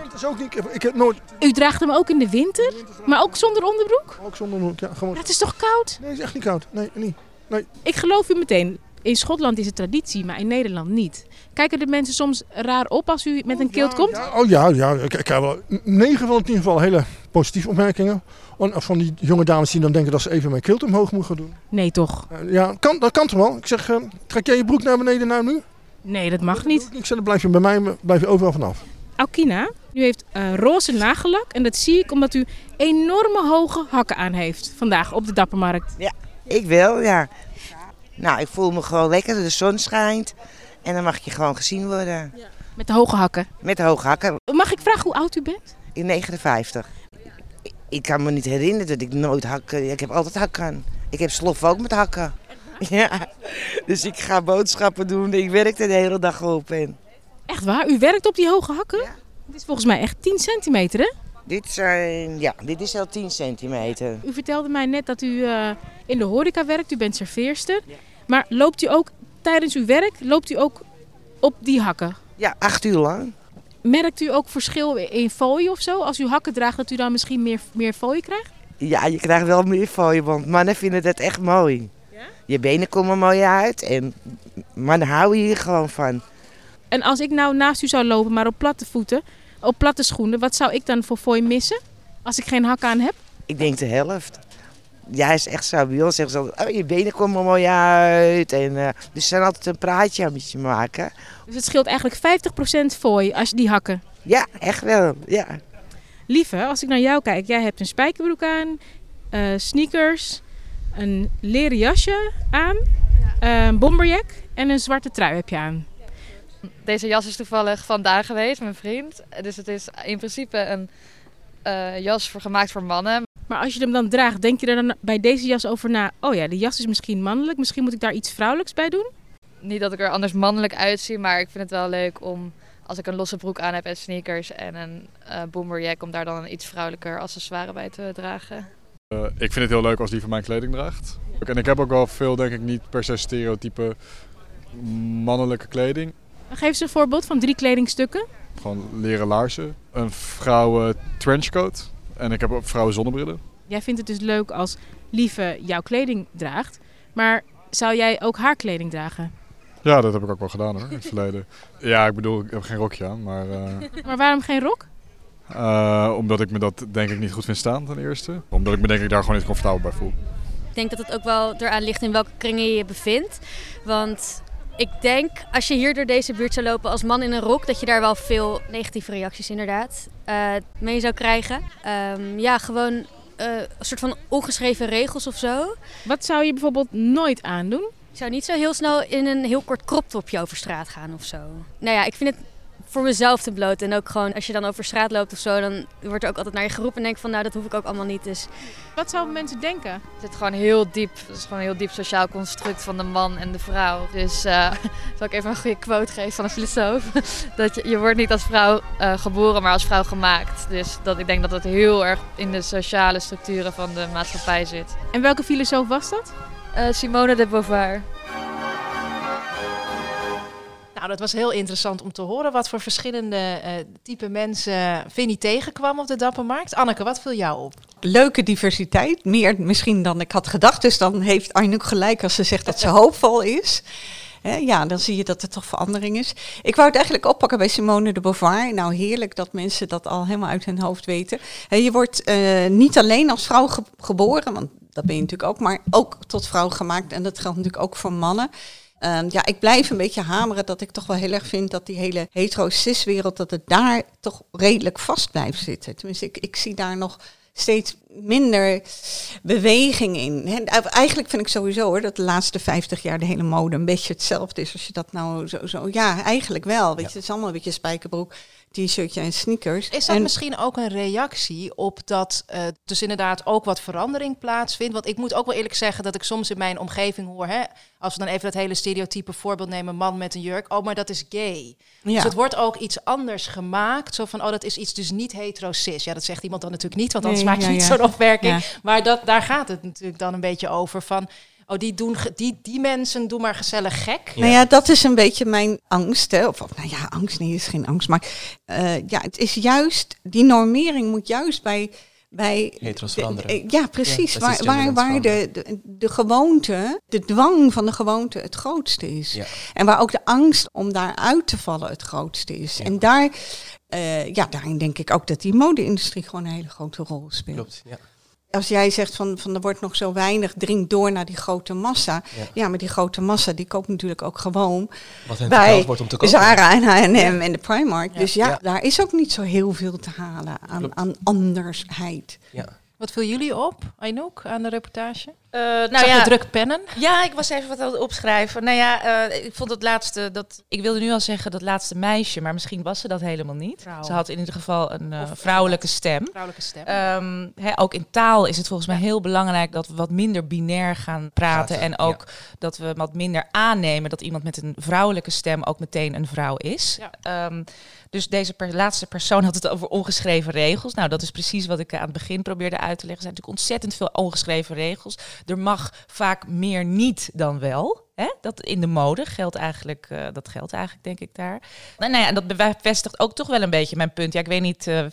Het is ook niet, ik heb nooit... U draagt hem ook in de winter, maar ook zonder onderbroek? Ook zonder onderbroek, ja. Gewoon... Ja, het is toch koud? Nee, het is echt niet koud. Nee, niet. Nee. Ik geloof u meteen. In Schotland is het traditie, maar in Nederland niet. Kijken de mensen soms raar op als u met een kilt komt? Ja, ja, oh ja, ja. Ik, ik heb wel negen van het in ieder geval hele positieve opmerkingen. Van die jonge dames die dan denken dat ze even mijn kilt omhoog moeten doen. Nee, toch? Ja, kan, dat kan toch wel. Ik zeg, uh, trek jij je broek naar beneden nou nu? Nee, dat mag dat niet. Ik zeg, dan blijf je bij mij blijf je overal vanaf. Aukina, u heeft uh, roze nagellak en dat zie ik omdat u enorme hoge hakken aan heeft vandaag op de Dappermarkt. Ja, ik wel, ja. Nou, ik voel me gewoon lekker, de zon schijnt en dan mag je gewoon gezien worden. Ja. Met de hoge hakken? Met de hoge hakken. Mag ik vragen hoe oud u bent? In negenenvijftig. Ik, ik kan me niet herinneren dat ik nooit hakken, ik heb altijd hakken aan. Ik heb sloffen ook met hakken. Ja, dus ik ga boodschappen doen, ik werk er de hele dag op in. Echt waar? U werkt op die hoge hakken? Ja. Dit is volgens mij echt tien centimeter, hè? Dit zijn, ja, dit is al tien centimeter. U vertelde mij net dat u uh, in de horeca werkt, u bent serveerster. Ja. Maar loopt u ook tijdens uw werk, loopt u ook op die hakken? Ja, acht uur lang. Merkt u ook verschil in fooi of zo? Als u hakken draagt, dat u dan misschien meer, meer fooi krijgt? Ja, je krijgt wel meer fooi, want mannen vinden dat echt mooi. Ja? Je benen komen mooi uit en mannen houden hier gewoon van. En als ik nou naast u zou lopen, maar op platte voeten, op platte schoenen, wat zou ik dan voor fooi missen als ik geen hakken aan heb? Ik denk de helft. Ja, is echt zo. Bij ons zeggen ze altijd, oh, je benen komen mooi uit. En, uh, dus ze zijn altijd een praatje aan het maken. Dus het scheelt eigenlijk vijftig procent fooi als je die hakken? Ja, echt wel. Ja. Lieve, als ik naar jou kijk, jij hebt een spijkerbroek aan, uh, sneakers, een leren jasje aan, uh, een bomberjack en een zwarte trui heb je aan. Deze jas is toevallig vandaag geweest, mijn vriend. Dus het is in principe een uh, jas voor, gemaakt voor mannen. Maar als je hem dan draagt, denk je er dan bij deze jas over na... oh ja, de jas is misschien mannelijk, misschien moet ik daar iets vrouwelijks bij doen? Niet dat ik er anders mannelijk uitzie, maar ik vind het wel leuk om... als ik een losse broek aan heb en sneakers en een uh, bomberjack... om daar dan een iets vrouwelijker accessoire bij te dragen. Uh, ik vind het heel leuk als die van mijn kleding draagt. En ik heb ook wel veel, denk ik, niet per se stereotype mannelijke kleding. Geef ze een voorbeeld van drie kledingstukken. Gewoon leren laarzen, een vrouwen trenchcoat... en ik heb ook vrouwen zonnebrillen. Jij vindt het dus leuk als Lieve jouw kleding draagt. Maar zou jij ook haar kleding dragen? Ja, dat heb ik ook wel gedaan hoor, in het verleden. Ja, ik bedoel, ik heb geen rokje aan. Maar, uh... maar waarom geen rok? Uh, omdat ik me dat denk ik niet goed vind staan ten eerste. Omdat ik me denk ik daar gewoon niet comfortabel bij voel. Ik denk dat het ook wel eraan ligt in welke kringen je je bevindt. Want ik denk, als je hier door deze buurt zou lopen als man in een rok... dat je daar wel veel negatieve reacties inderdaad uh, mee zou krijgen. Um, ja, gewoon uh, een soort van ongeschreven regels of zo. Wat zou je bijvoorbeeld nooit aandoen? Ik zou niet zo heel snel in een heel kort kroptopje over straat gaan of zo. Nou ja, ik vind het voor mezelf te bloot. En ook gewoon, als je dan over straat loopt of zo... dan wordt er ook altijd naar je geroepen en denk van... nou, dat hoef ik ook allemaal niet. Dus... Wat zouden mensen denken? Het is gewoon heel diep. Het is gewoon een heel diep sociaal construct van de man en de vrouw. Dus uh, zal ik even een goede quote geven van een filosoof. Dat je, je wordt niet als vrouw uh, geboren, maar als vrouw gemaakt. Dus dat, ik denk dat dat heel erg in de sociale structuren van de maatschappij zit. En welke filosoof was dat? Uh, Simone de Beauvoir. Nou, dat was heel interessant om te horen wat voor verschillende uh, type mensen Finny tegenkwam op de Dappermarkt. Anneke, wat viel jou op? Leuke diversiteit, meer misschien dan ik had gedacht. Dus dan heeft Aynouk gelijk als ze zegt dat ze hoopvol is. He, ja, dan zie je dat er toch verandering is. Ik wou het eigenlijk oppakken bij Simone de Beauvoir. Nou, heerlijk dat mensen dat al helemaal uit hun hoofd weten. He, je wordt uh, niet alleen als vrouw ge- geboren, want dat ben je natuurlijk ook, maar ook tot vrouw gemaakt. En dat geldt natuurlijk ook voor mannen. Um, ja, ik blijf een beetje hameren dat ik toch wel heel erg vind dat die hele hetero-cis-wereld, dat het daar toch redelijk vast blijft zitten. Tenminste, ik, ik zie daar nog steeds minder beweging in. He, eigenlijk vind ik sowieso hoor dat de laatste vijftig jaar de hele mode een beetje hetzelfde is. Als je dat nou zo... zo ja, eigenlijk wel. Weet ja. je, het is allemaal een beetje spijkerbroek, t-shirtje en sneakers. Is dat en... misschien ook een reactie op dat uh, dus inderdaad ook wat verandering plaatsvindt? Want ik moet ook wel eerlijk zeggen dat ik soms in mijn omgeving hoor, hè, als we dan even dat hele stereotype voorbeeld nemen, man met een jurk, oh, maar dat is gay. Ja. Dus het wordt ook iets anders gemaakt. Zo van, oh, dat is iets dus niet hetero-cis. Ja, dat zegt iemand dan natuurlijk niet, want anders nee, maak je ja, niet ja. zo'n opmerking. Ja. Maar dat, daar gaat het natuurlijk dan een beetje over van, oh, die, doen, die, die mensen doen maar gezellig gek. Ja. Nou ja, dat is een beetje mijn angst. Hè. Of, of nou ja, angst nee, is geen angst. Maar uh, ja, het is juist, die normering moet juist bij... bij hetero's veranderen. Ja, precies. Ja, waar waar, waar de, de, de gewoonte, de dwang van de gewoonte het grootste is. Ja. En waar ook de angst om daaruit te vallen het grootste is. Ja. En daar, uh, ja, daarin denk ik ook dat die mode-industrie gewoon een hele grote rol speelt. Klopt, ja. Als jij zegt van, van er wordt nog zo weinig, drink door naar die grote massa. Ja, ja maar die grote massa die koopt natuurlijk ook gewoon wat hen bij wordt om te kopen. Zara en H en M ja. en de Primark. Ja. Dus ja, ja, daar is ook niet zo heel veel te halen aan, aan andersheid. Ja. Wat viel jullie op, Aynouk, aan de reportage? Uh, nou Zag ja, je druk pennen? Ja, ik was even wat aan het opschrijven. Nou ja, uh, ik vond het laatste, dat, ik wilde nu al zeggen dat laatste meisje, maar misschien was ze dat helemaal niet. Vrouw. Ze had in ieder geval een uh, vrouwelijke stem. Vrouwelijke stem. Um, he, ook in taal is het volgens ja. mij heel belangrijk dat we wat minder binair gaan praten. Zaten, en ook ja. dat we wat minder aannemen dat iemand met een vrouwelijke stem ook meteen een vrouw is. Ja. Um, dus deze per, laatste persoon had het over ongeschreven regels. Nou, dat is precies wat ik aan het begin probeerde uit te leggen. Er zijn natuurlijk ontzettend veel ongeschreven regels. Er mag vaak meer niet dan wel. Hè? Dat in de mode geldt eigenlijk, uh, dat geldt eigenlijk denk ik daar. Nou, nou ja, en dat bevestigt ook toch wel een beetje mijn punt. Ja, ik weet niet uh,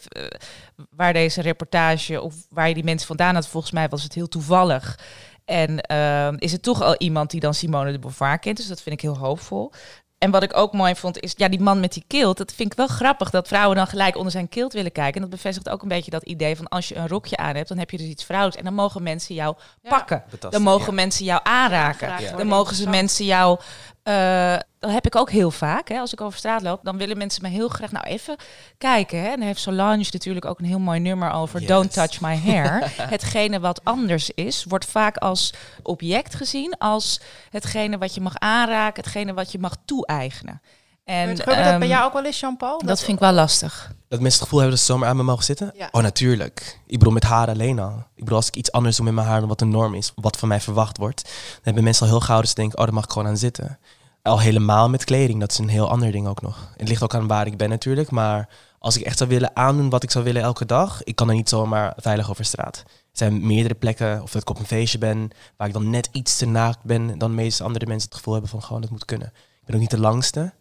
waar deze reportage of waar je die mensen vandaan had. Volgens mij was het heel toevallig. En uh, is het toch al iemand die dan Simone de Beauvoir kent. Dus dat vind ik heel hoopvol. En wat ik ook mooi vond is, ja, die man met die kilt, dat vind ik wel grappig dat vrouwen dan gelijk onder zijn kilt willen kijken. En dat bevestigt ook een beetje dat idee van als je een rokje aan hebt, dan heb je dus iets vrouwelijks. En dan mogen mensen jou ja, pakken. Dan mogen ja. mensen jou aanraken. Ja, ja. Dan mogen ze mensen jou... Uh, dat heb ik ook heel vaak. Hè. Als ik over straat loop, dan willen mensen me heel graag... Nou, even kijken. Hè. En daar heeft Solange natuurlijk ook een heel mooi nummer over. Yes. Don't touch my hair. Hetgene wat anders is, wordt vaak als object gezien. Als hetgene wat je mag aanraken. Hetgene wat je mag toe-eigenen. En, het gebeurt um, dat bij jou ook wel eens, Jean-Paul? Dat, dat vind ik wel lastig. Dat mensen het gevoel hebben dat ze zomaar aan me mogen zitten? Ja. Oh, natuurlijk. Ik bedoel, met haar alleen al. Ik bedoel, als ik iets anders doe met mijn haar dan wat de norm is, wat van mij verwacht wordt, dan hebben mensen al heel gauw dus denken, oh, daar mag ik gewoon aan zitten. Al helemaal met kleding, dat is een heel ander ding ook nog. Het ligt ook aan waar ik ben natuurlijk, maar als ik echt zou willen aandoen wat ik zou willen elke dag, ik kan er niet zomaar veilig over straat. Er zijn meerdere plekken, of dat ik op een feestje ben, waar ik dan net iets te naakt ben dan de meeste andere mensen het gevoel hebben van gewoon dat moet kunnen. Ik ben ook niet de langste.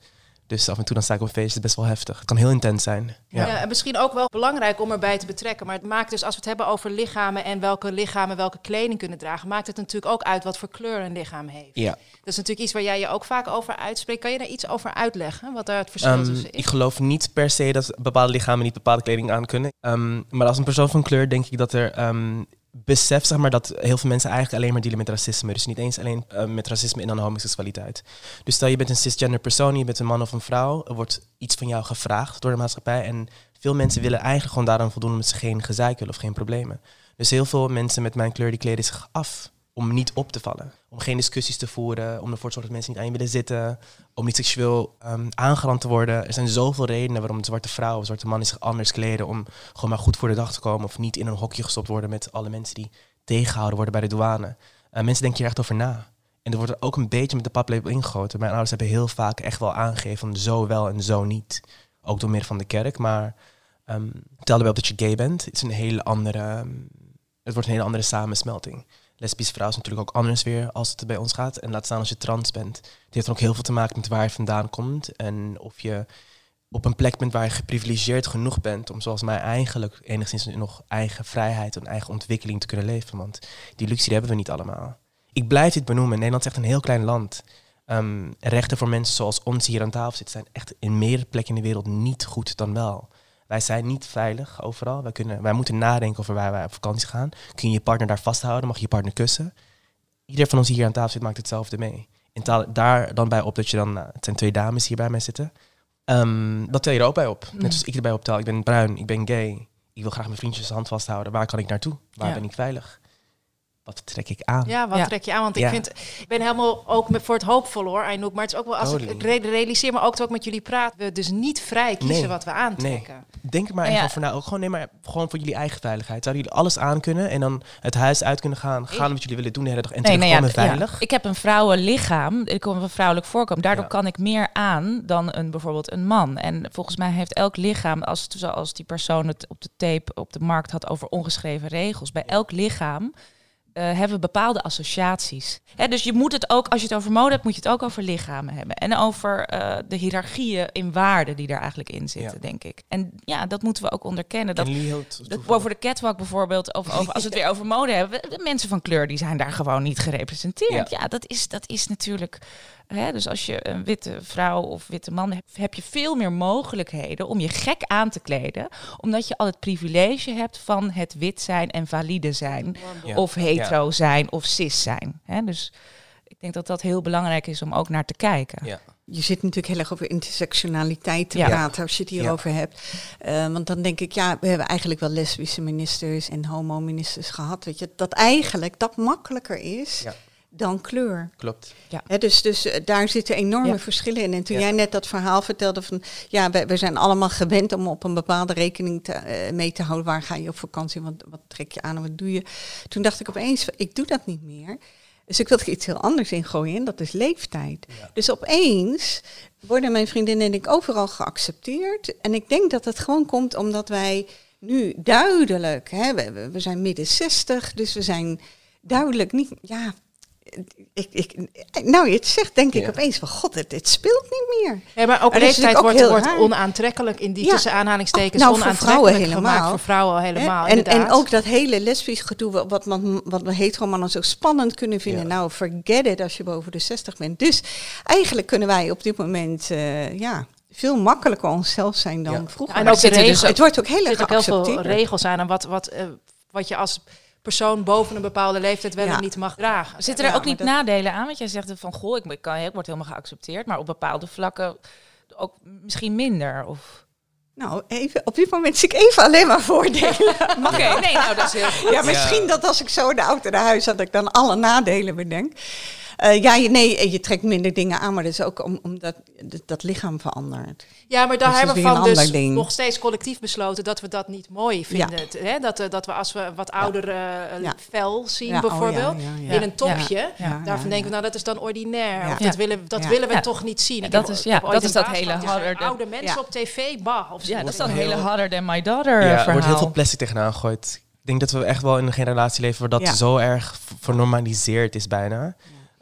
Dus af en toe dan sta ik op een feest, het is best wel heftig. Het kan heel intens zijn. Ja. Ja, en misschien ook wel belangrijk om erbij te betrekken. Maar het maakt dus, als we het hebben over lichamen en welke lichamen welke kleding kunnen dragen, maakt het natuurlijk ook uit wat voor kleur een lichaam heeft. Ja. Dat is natuurlijk iets waar jij je ook vaak over uitspreekt. Kan je daar iets over uitleggen? Wat daar het verschil um, tussen is? Ik geloof niet per se dat bepaalde lichamen niet bepaalde kleding aan kunnen. Um, maar als een persoon van kleur denk ik dat er... Um, besef zeg maar dat heel veel mensen eigenlijk alleen maar dealen met racisme. Dus niet eens alleen uh, met racisme en dan homoseksualiteit. Dus stel je bent een cisgender persoon, je bent een man of een vrouw. Er wordt iets van jou gevraagd door de maatschappij. En veel mensen willen eigenlijk gewoon daaraan voldoen omdat ze geen gezeik willen of geen problemen. Dus heel veel mensen met mijn kleur die kleden zich af om niet op te vallen. Om geen discussies te voeren, om ervoor te zorgen dat mensen niet aan je willen zitten. Om niet seksueel um, aangerand te worden. Er zijn zoveel redenen waarom een zwarte vrouw of een zwarte man zich anders kleden. Om gewoon maar goed voor de dag te komen. Of niet in een hokje gestopt worden met alle mensen die tegengehouden worden bij de douane. Uh, mensen denken hier echt over na. En er wordt er ook een beetje met de paplepel ingegoten. Mijn ouders hebben heel vaak echt wel aangegeven van zo wel en zo niet. Ook door middel van de kerk. Maar um, tel er wel op dat je gay bent. Het is een hele andere, um, het wordt een hele andere samensmelting. Lesbische vrouw is natuurlijk ook anders weer als het bij ons gaat. En laat staan als je trans bent. Het heeft dan ook heel veel te maken met waar je vandaan komt. En of je op een plek bent waar je geprivilegeerd genoeg bent om zoals mij eigenlijk enigszins nog eigen vrijheid en eigen ontwikkeling te kunnen leven. Want die luxe die hebben we niet allemaal. Ik blijf dit benoemen. Nederland is echt een heel klein land. Um, rechten voor mensen zoals ons hier aan tafel zitten zijn echt in meerdere plekken in de wereld niet goed dan wel. Wij zijn niet veilig overal. Wij, kunnen, wij moeten nadenken over waar wij op vakantie gaan. Kun je je partner daar vasthouden? Mag je je partner kussen? Ieder van ons die hier aan tafel zit maakt hetzelfde mee. En taal, daar dan bij op dat je dan... Nou, het zijn twee dames hier bij mij zitten. Um, dat tel je er ook bij op. Net als ik erbij op tel. Ik ben bruin, ik ben gay. Ik wil graag mijn vriendjes hand vasthouden. Waar kan ik naartoe? Waar ja. ben ik veilig? Wat trek ik aan? Ja, wat ja. trek je aan? Want ik ja. vind, ik ben helemaal ook met, voor het hoopvolle hoor, Aynouk. Maar het is ook wel, als totally. ik re- realiseer me ook dat ik met jullie praat, we dus niet vrij kiezen nee. wat we aantrekken. Nee. Denk er maar even ja. voor na. Ook gewoon, nee, maar gewoon voor jullie eigen veiligheid. Zouden jullie alles aan kunnen en dan het huis uit kunnen gaan? Gaan wat jullie willen doen de hele dag en nee, nee, ja, veilig? Ja. Ik heb een vrouwenlichaam, ik kom een vrouwelijk voorkomen. Daardoor ja. kan ik meer aan dan een, bijvoorbeeld een man. En volgens mij heeft elk lichaam, als, zoals die persoon het op de tape op de markt had over ongeschreven regels, bij elk lichaam... Uh, hebben bepaalde associaties. Hè, dus je moet het ook, als je het over mode hebt, moet je het ook over lichamen hebben. En over uh, de hiërarchieën in waarden die er eigenlijk in zitten, ja. denk ik. En ja, dat moeten we ook onderkennen. Dat, dat over de catwalk bijvoorbeeld, of over, als we het weer over mode hebben, de mensen van kleur die zijn daar gewoon niet gerepresenteerd. Ja, ja dat, is, dat is natuurlijk... Hè, dus als je een witte vrouw of witte man hebt, heb je veel meer mogelijkheden om je gek aan te kleden. Omdat je al het privilege hebt van het wit zijn en valide zijn. Ja. Of hetero ja. zijn of cis zijn. Hè, dus ik denk dat dat heel belangrijk is om ook naar te kijken. Ja. Je zit natuurlijk heel erg over intersectionaliteit te ja. praten als je het hierover ja. hebt. Uh, want dan denk ik, ja, we hebben eigenlijk wel lesbische ministers en homo-ministers gehad. Weet je, dat eigenlijk dat makkelijker is... Ja. dan kleur. Klopt. Ja. He, dus, dus daar zitten enorme ja. verschillen in. En toen ja. jij net dat verhaal vertelde van... ja, we, we zijn allemaal gewend om op een bepaalde rekening te, uh, mee te houden. Waar ga je op vakantie? Wat, wat trek je aan en wat doe je? Toen dacht ik opeens, ik doe dat niet meer. Dus ik wil er iets heel anders in gooien. En dat is leeftijd. Ja. Dus opeens worden mijn vriendinnen en ik overal geaccepteerd. En ik denk dat het gewoon komt omdat wij nu duidelijk... Hè, we, we zijn midden zestig, dus we zijn duidelijk niet... ja. Ik, ik, nou, je het zegt, denk ik ja. opeens van god, het, het speelt niet meer. Ja, maar ook en leeftijd wordt, wordt onaantrekkelijk in die ja. tussen aanhalingstekens oh, nou, onaantrekkelijk voor vrouwen gemaakt, helemaal. Voor vrouwen helemaal en, en ook dat hele lesbisch gedoe wat man, wat hetero mannen zo spannend kunnen vinden. Ja. Nou, forget it als je boven de zestig bent. Dus eigenlijk kunnen wij op dit moment, uh, ja... veel makkelijker onszelf zijn dan ja. vroeger. En ook de regels, het wordt ook heel erg geaccepteerd. Er heel veel regels aan en wat, wat, uh, wat je als... persoon boven een bepaalde leeftijd wel ja. en niet mag dragen. Zitten er ja, ook niet dat... nadelen aan? Want jij zegt van, goh, ik, kan, ik word helemaal geaccepteerd... maar op bepaalde vlakken ook misschien minder, of... Nou, even, op dit moment zie ik even alleen maar voordelen. Oké, okay, nee, nou, dat is heel goed. Ja, misschien ja. dat als ik zo in de auto naar huis had... dat ik dan alle nadelen bedenk. Uh, ja, nee, je trekt minder dingen aan... maar dat is ook om, omdat dat lichaam verandert. Ja, maar daar dus hebben we van dus ding. nog steeds collectief besloten... dat we dat niet mooi vinden. Ja. Hè? Dat, dat we als we wat ouder ja. uh, vel zien ja, bijvoorbeeld... Oh, ja, ja, ja. in een topje, ja, ja, daarvan ja, ja, denken we... nou, dat is dan ordinair. Ja. Of dat willen, dat ja. willen we ja. toch niet zien. Ik dat heb, is, ja, dat, is dat hele harde... oude mensen op tv, bah, of ja, dat is dan hele harder than my daughter ja, verhaal. Er wordt heel veel plastic tegenaan gegooid. Ik denk dat we echt wel in een generatie leven... waar dat ja. zo erg vernormaliseerd is bijna. Ja.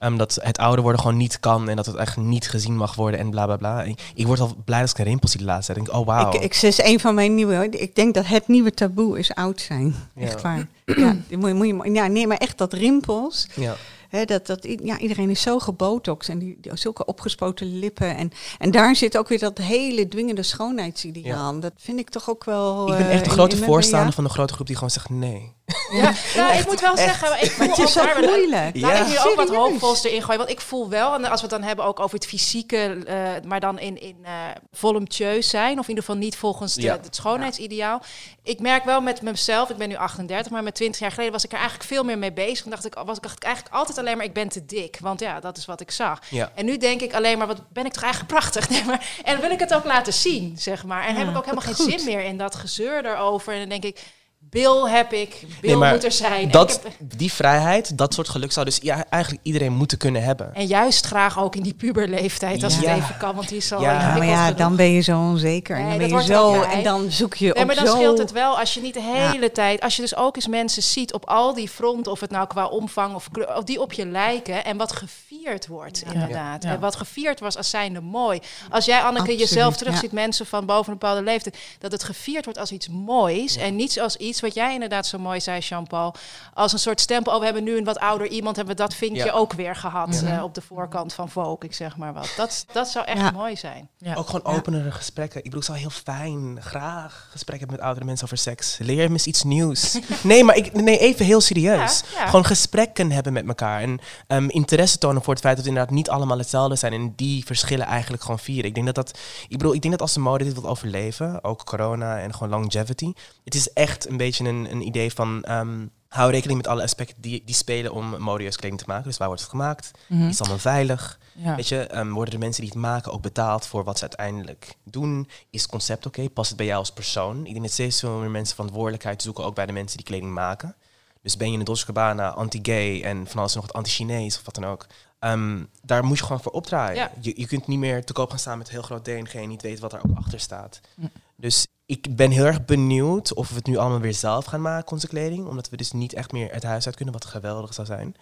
Um, dat het ouder worden gewoon niet kan... en dat het echt niet gezien mag worden en bla bla bla. Ik, ik word al blij als ik een rimpel zie de laatste tijd. Ik denk, oh wow. Ik, ik is een van mijn nieuwe... Ik denk dat het nieuwe taboe is oud zijn. Ja. Echt waar. Ja, moet je, moet je, ja, nee, maar echt dat rimpels... Ja. He, dat, dat, ja, iedereen is zo gebotoxed en die, die, zulke opgespoten lippen. En, en daar zit ook weer dat hele dwingende schoonheidsideaal. Ja. Dat vind ik toch ook wel... Ik ben echt de uh, grote in, in voorstander ja. van de grote groep die gewoon zegt nee. Ja, ja nou, echt, ik moet wel echt. zeggen... Ik maar het is ook daar, moeilijk. Laat ja. ik hier ook wat hoopvols erin gooien. Want ik voel wel, en als we het dan hebben ook over het fysieke... Uh, maar dan in, in uh, voluptueus zijn. Of in ieder geval niet volgens de, ja. het schoonheidsideaal. Ik merk wel met mezelf, ik ben nu achtendertig... maar met twintig jaar geleden was ik er eigenlijk veel meer mee bezig. En dacht ik, was ik eigenlijk altijd... alleen maar ik ben te dik, want ja, dat is wat ik zag. Ja. En nu denk ik alleen maar, wat ben ik toch eigenlijk prachtig. Nee, maar, en wil ik het ook laten zien, zeg maar. En ja, heb ik ook helemaal geen goed. zin meer in dat gezeur erover. En dan denk ik, bil heb ik, bil nee, moet er zijn. Dat, ik heb... Die vrijheid, dat soort geluk zou dus ja, eigenlijk iedereen moeten kunnen hebben. En juist graag ook in die puberleeftijd, als ja. het even kan, want die is al... Ja, ja maar ja, dan ben je zo onzeker. En nee, dan ben je zo, en dan zoek je nee, op maar dan zo... scheelt het wel, als je niet de hele ja. tijd... Als je dus ook eens mensen ziet op al die fronten, of het nou qua omvang of kleur, of die op je lijken en wat gevierd gevierd wordt, ja. inderdaad. Ja. Ja. En wat gevierd was als zijnde mooi. Als jij, Anneke, Absoluut, jezelf terugziet, ja. mensen van boven een bepaalde leeftijd, dat het gevierd wordt als iets moois, ja. en niet als iets, wat jij inderdaad zo mooi zei, Jean-Paul, als een soort stempel, oh, we hebben nu een wat ouder iemand, hebben we dat vinkje ja. ook weer gehad ja. uh, op de voorkant van Vogue, ik zeg maar wat. Dat, dat zou echt ja. mooi zijn. Ja. Ook gewoon openere ja. gesprekken. Ik bedoel, ik zou heel fijn, graag gesprekken met oudere mensen over seks. Leer me iets nieuws. Nee, maar ik, nee, even heel serieus. Ja, ja. Gewoon gesprekken hebben met elkaar. En um, interesse tonen voor het feit dat we inderdaad niet allemaal hetzelfde zijn. En die verschillen eigenlijk gewoon vieren. Ik denk dat dat, ik bedoel, ik denk dat als de mode dit wil overleven, ook corona en gewoon longevity, het is echt een beetje een, een idee van, Um, hou rekening met alle aspecten die, die spelen om modieus kleding te maken. Dus waar wordt het gemaakt? Mm-hmm. Is het allemaal veilig? Ja. Weet je, um, worden de mensen die het maken ook betaald voor wat ze uiteindelijk doen? Is het concept oké? Okay? Past het bij jou als persoon? Ik denk dat steeds veel meer mensen verantwoordelijkheid zoeken, ook bij de mensen die kleding maken. Dus ben je een Dolce en Gabbana, anti-gay en van alles nog wat anti-Chinees of wat dan ook. Um, daar moet je gewoon voor opdraaien. Ja. Je, je kunt niet meer te koop gaan staan met heel groot D N G en niet weten wat daar ook achter staat. Mm. Dus ik ben heel erg benieuwd of we het nu allemaal weer zelf gaan maken, onze kleding. Omdat we dus niet echt meer het huis uit kunnen, wat geweldig zou zijn.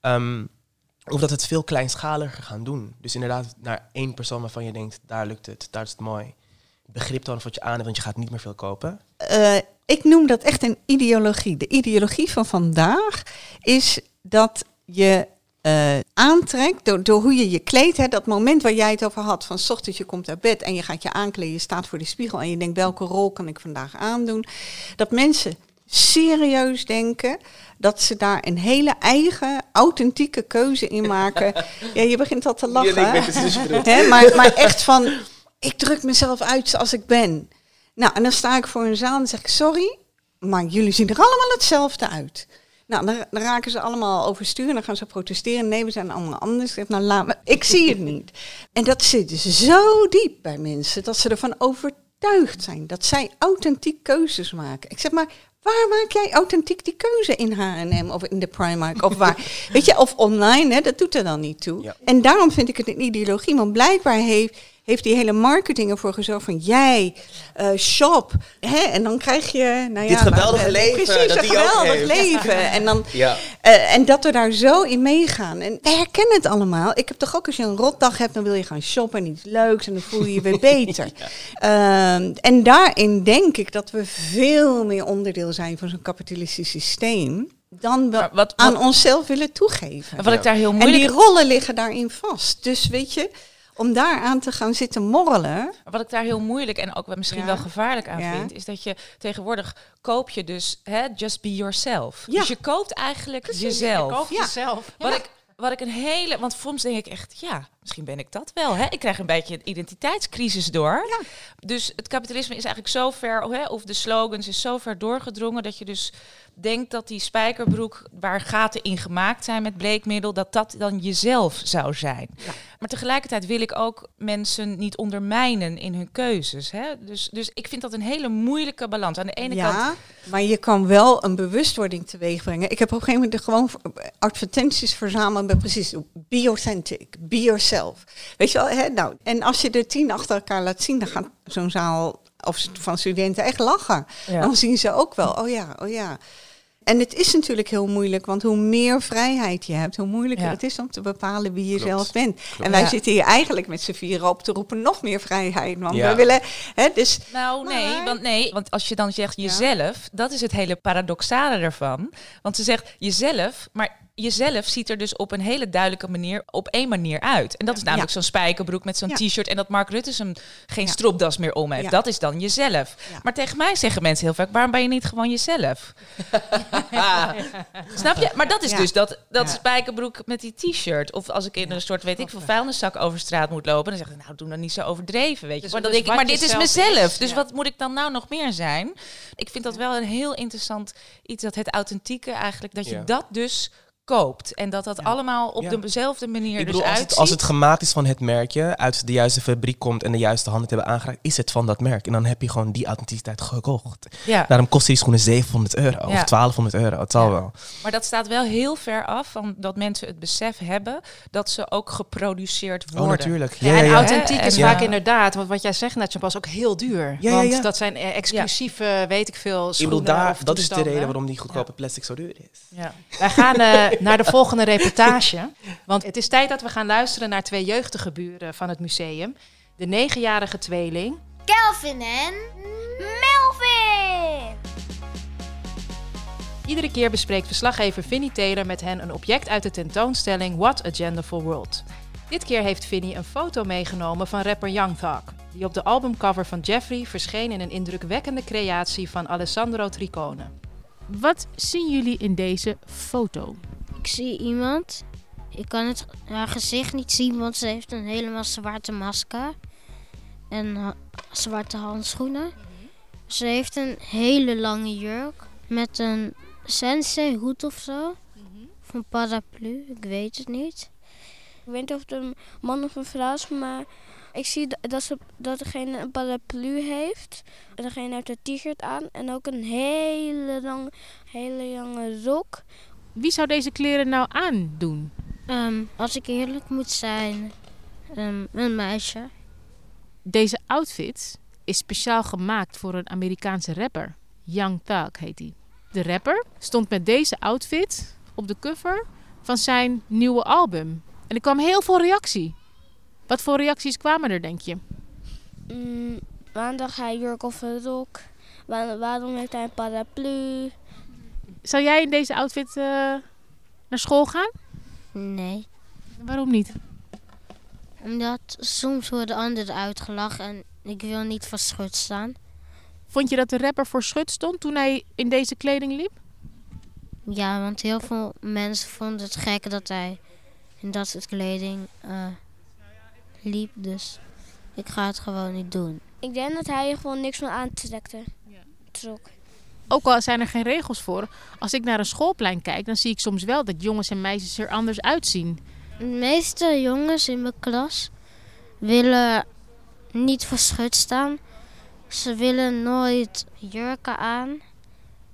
Um, of dat we het veel kleinschaliger gaan doen. Dus inderdaad naar één persoon waarvan je denkt, daar lukt het, daar is het mooi. Begrip dan wat je aan hebt, want je gaat niet meer veel kopen. Uh, ik noem dat echt een ideologie. De ideologie van vandaag is dat je Uh, aantrekt, door, door hoe je je kleedt, hè, dat moment waar jij het over had, van 's ochtends je komt uit bed en je gaat je aankleden, je staat voor de spiegel en je denkt, welke rol kan ik vandaag aandoen? Dat mensen serieus denken, dat ze daar een hele eigen, authentieke keuze in maken. Ja, je begint al te lachen. Hè, maar, maar echt van, ik druk mezelf uit zoals ik ben. Nou, en dan sta ik voor een zaal en zeg ik, sorry, maar jullie zien er allemaal hetzelfde uit. Nou, dan, dan raken ze allemaal overstuur en dan gaan ze protesteren. Nee, we zijn allemaal anders. Nou, laat me. Ik zie het niet. En dat zit dus zo diep bij mensen, dat ze ervan overtuigd zijn dat zij authentiek keuzes maken. Ik zeg maar, waar maak jij authentiek die keuze? In H en M of in de Primark of waar? Weet je, of online, hè, dat doet er dan niet toe. Ja. En daarom vind ik het een ideologie, want blijkbaar heeft... heeft die hele marketing ervoor gezorgd van jij, uh, shop. Hè? En dan krijg je, nou ja, dit geweldige nou, leven. Precies, dat een die geweldig ook leven. En, dan, ja. uh, en dat we daar zo in meegaan. En we herkennen het allemaal. Ik heb toch ook, als je een rotdag hebt, dan wil je gaan shoppen en iets leuks. En dan voel je je weer beter. ja. uh, en daarin denk ik dat we veel meer onderdeel zijn van zo'n kapitalistisch systeem dan we wat, wat, aan onszelf willen toegeven. Wat ja. ik daar heel moeilijk... En die rollen liggen daarin vast. Dus weet je, om daar aan te gaan zitten morrelen. Wat ik daar heel moeilijk en ook misschien ja. wel gevaarlijk aan ja. vind, is dat je tegenwoordig koop je dus, hè, just be yourself. Ja. Dus je koopt eigenlijk Precies. jezelf. Je koopt ja. jezelf. Wat ja. ik Wat ik een hele... Want soms denk ik echt, ja, misschien ben ik dat wel. Hè? Ik krijg een beetje een identiteitscrisis door. Ja. Dus het kapitalisme is eigenlijk zo ver... Hè, of de slogans is zo ver doorgedrongen... dat je dus denkt dat die spijkerbroek... waar gaten in gemaakt zijn met bleekmiddel... dat dat dan jezelf zou zijn. Ja. Maar tegelijkertijd wil ik ook mensen niet ondermijnen in hun keuzes. Hè? Dus, dus ik vind dat een hele moeilijke balans. Aan de ene ja, kant... maar je kan wel een bewustwording teweeg brengen. Ik heb op een gegeven moment gewoon advertenties verzameld... Precies, be authentic, be yourself. Weet je wel, hè? Nou, en als je er tien achter elkaar laat zien, dan gaat zo'n zaal of van studenten echt lachen. Ja. Dan zien ze ook wel, oh ja, oh ja. En het is natuurlijk heel moeilijk, want hoe meer vrijheid je hebt, hoe moeilijker ja. het is om te bepalen wie je Klopt. zelf bent. Klopt. En wij ja. zitten hier eigenlijk met z'n vieren op te roepen nog meer vrijheid, want ja. we willen... Hè, dus, nou maar... nee, want nee, want als je dan zegt jezelf, ja. dat is het hele paradoxale ervan. Want ze zegt jezelf, maar... Jezelf ziet er dus op een hele duidelijke manier, op één manier uit. En dat is namelijk ja. zo'n spijkerbroek met zo'n ja. t-shirt... en dat Mark Rutte hem geen ja. stropdas meer om heeft. Ja. Dat is dan jezelf. Ja. Maar tegen mij zeggen mensen heel vaak... waarom ben je niet gewoon jezelf? Ja. Snap je? Maar dat is ja. dus dat, dat ja. spijkerbroek met die t-shirt. Of als ik in ja. een soort, weet ik veel, vuilniszak over straat moet lopen... dan zeg ik, nou, doe dan niet zo overdreven, weet je. Dus maar dan dus denk ik, maar dit is mezelf. Is. Dus ja. wat moet ik dan nou nog meer zijn? Ik vind dat wel een heel interessant iets... dat het authentieke eigenlijk, dat je ja. dat dus... koopt. En dat dat ja. allemaal op ja. dezelfde manier ik bedoel, dus als uitziet. Het, als het gemaakt is van het merkje, uit de juiste fabriek komt en de juiste handen hebben aangeraakt, is het van dat merk. En dan heb je gewoon die authenticiteit gekocht. Ja. Daarom kosten die schoenen zevenhonderd euro ja. of twaalfhonderd euro. Het zal ja. wel. Maar dat staat wel heel ver af van dat mensen het besef hebben dat ze ook geproduceerd worden. Oh, natuurlijk. Ja, ja, ja, en authentiek ja. is ja. vaak inderdaad, want wat jij zegt net, Jean-Paul, ook heel duur. Ja, want ja, ja. dat zijn exclusieve, ja. weet ik veel, schoenen. Ik bedoel, daar, dat is de reden waarom die goedkope ja. plastic zo duur is. Ja. Wij gaan... Uh, naar de volgende reportage. Want het is tijd dat we gaan luisteren naar twee jeugdige buren van het museum. De negenjarige tweeling... Kelvin en Melvin. Iedere keer bespreekt verslaggever Finny Taylor met hen een object uit de tentoonstelling What a Genderful World. Dit keer heeft Finny een foto meegenomen van rapper Young Thug, die op de albumcover van Jeffrey verscheen in een indrukwekkende creatie van Alessandro Tricone. Wat zien jullie in deze foto? Ik zie iemand. Ik kan het, haar gezicht niet zien, want ze heeft een helemaal zwarte masker. En ha- zwarte handschoenen. Ze heeft een hele lange jurk. Met een sensei hoed of zo. Of een paraplu, ik weet het niet. Ik weet niet of het een man of een vrouw is, maar ik zie dat, ze, dat degene een paraplu heeft. En degene heeft een t-shirt aan en ook een hele lange, hele lange rok. Wie zou deze kleren nou aandoen? Um, als ik eerlijk moet zijn, um, een meisje. Deze outfit is speciaal gemaakt voor een Amerikaanse rapper. Young Thug heet hij. De rapper stond met deze outfit op de cover van zijn nieuwe album. En er kwam heel veel reactie. Wat voor reacties kwamen er, denk je? Mm, waarom dacht hij jurk of een rok? Waar, waarom heeft hij een paraplu? Zou jij in deze outfit uh, naar school gaan? Nee. Waarom niet? Omdat soms worden anderen uitgelachen en ik wil niet voor schut staan. Vond je dat de rapper voor schut stond toen hij in deze kleding liep? Ja, want heel veel mensen vonden het gek dat hij in dat soort kleding uh, liep. Dus ik ga het gewoon niet doen. Ik denk dat hij er gewoon niks meer aantrekte. Ja. Trok. Ook al zijn er geen regels voor. Als ik naar een schoolplein kijk, dan zie ik soms wel dat jongens en meisjes er anders uitzien. De meeste jongens in mijn klas willen niet voor schut staan. Ze willen nooit jurken aan.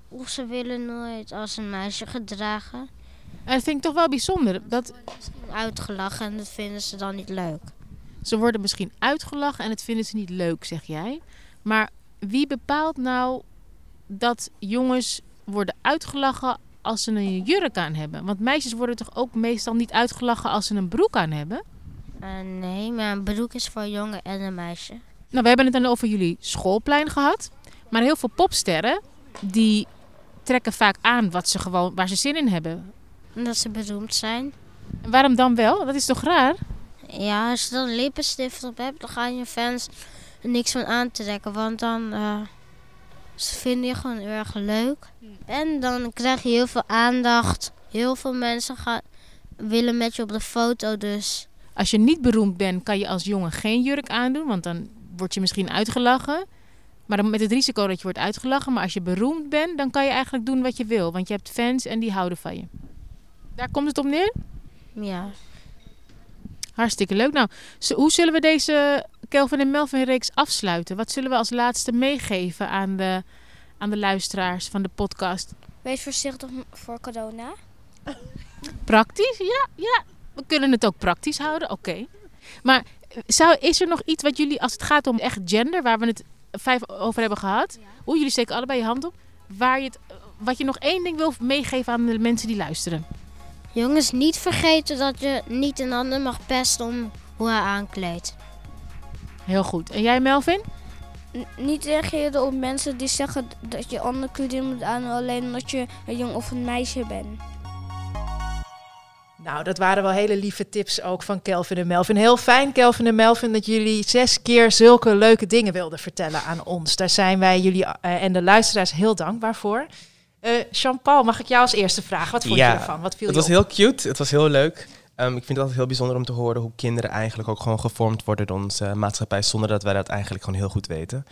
Of ze willen nooit als een meisje gedragen. En dat vind ik toch wel bijzonder. Dat... Ze worden misschien uitgelachen en dat vinden ze dan niet leuk. Ze worden misschien uitgelachen en dat vinden ze niet leuk, zeg jij. Maar wie bepaalt nou dat jongens worden uitgelachen als ze een jurk aan hebben? Want meisjes worden toch ook meestal niet uitgelachen als ze een broek aan hebben? Uh, nee, maar een broek is voor een jongen en een meisje. Nou, we hebben het dan over jullie schoolplein gehad. Maar heel veel popsterren, die trekken vaak aan wat ze gewoon, waar ze zin in hebben. Omdat ze beroemd zijn. En waarom dan wel? Dat is toch raar? Ja, als je dan lippenstift op hebt, dan gaan je fans er niks van aantrekken. Want dan... Uh... Ze vinden je gewoon erg leuk. En dan krijg je heel veel aandacht. Heel veel mensen gaan, willen met je op de foto dus. Als je niet beroemd bent, kan je als jongen geen jurk aandoen. Want dan word je misschien uitgelachen. Maar dan met het risico dat je wordt uitgelachen. Maar als je beroemd bent, dan kan je eigenlijk doen wat je wil. Want je hebt fans en die houden van je. Daar komt het op neer? Ja. Hartstikke leuk. Nou, hoe zullen we deze Kelvin en Melvin reeks afsluiten? Wat zullen we als laatste meegeven aan de, aan de luisteraars van de podcast? Wees voorzichtig voor corona. Praktisch, ja, ja. We kunnen het ook praktisch houden, oké. Okay. Maar zou, is er nog iets wat jullie, als het gaat om echt gender, waar we het vijf over hebben gehad. Oeh, jullie steken allebei je hand op. Waar je het, wat je nog één ding wil meegeven aan de mensen die luisteren? Jongens, niet vergeten dat je niet een ander mag pesten om hoe hij aankleedt. Heel goed. En jij, Melvin? N- niet reageren op mensen die zeggen dat je andere kleding moet aan, alleen omdat je een jong of een meisje bent. Nou, dat waren wel hele lieve tips ook van Kelvin en Melvin. Heel fijn, Kelvin en Melvin, dat jullie zes keer zulke leuke dingen wilden vertellen aan ons. Daar zijn wij jullie uh, en de luisteraars heel dankbaar voor. Uh, Jean-Paul, mag ik jou als eerste vragen? Wat vond ja, je ervan? Wat viel het je was op? Heel cute, het was heel leuk. Um, ik vind het altijd heel bijzonder om te horen hoe kinderen eigenlijk ook gewoon gevormd worden door onze uh, maatschappij, zonder dat wij dat eigenlijk gewoon heel goed weten.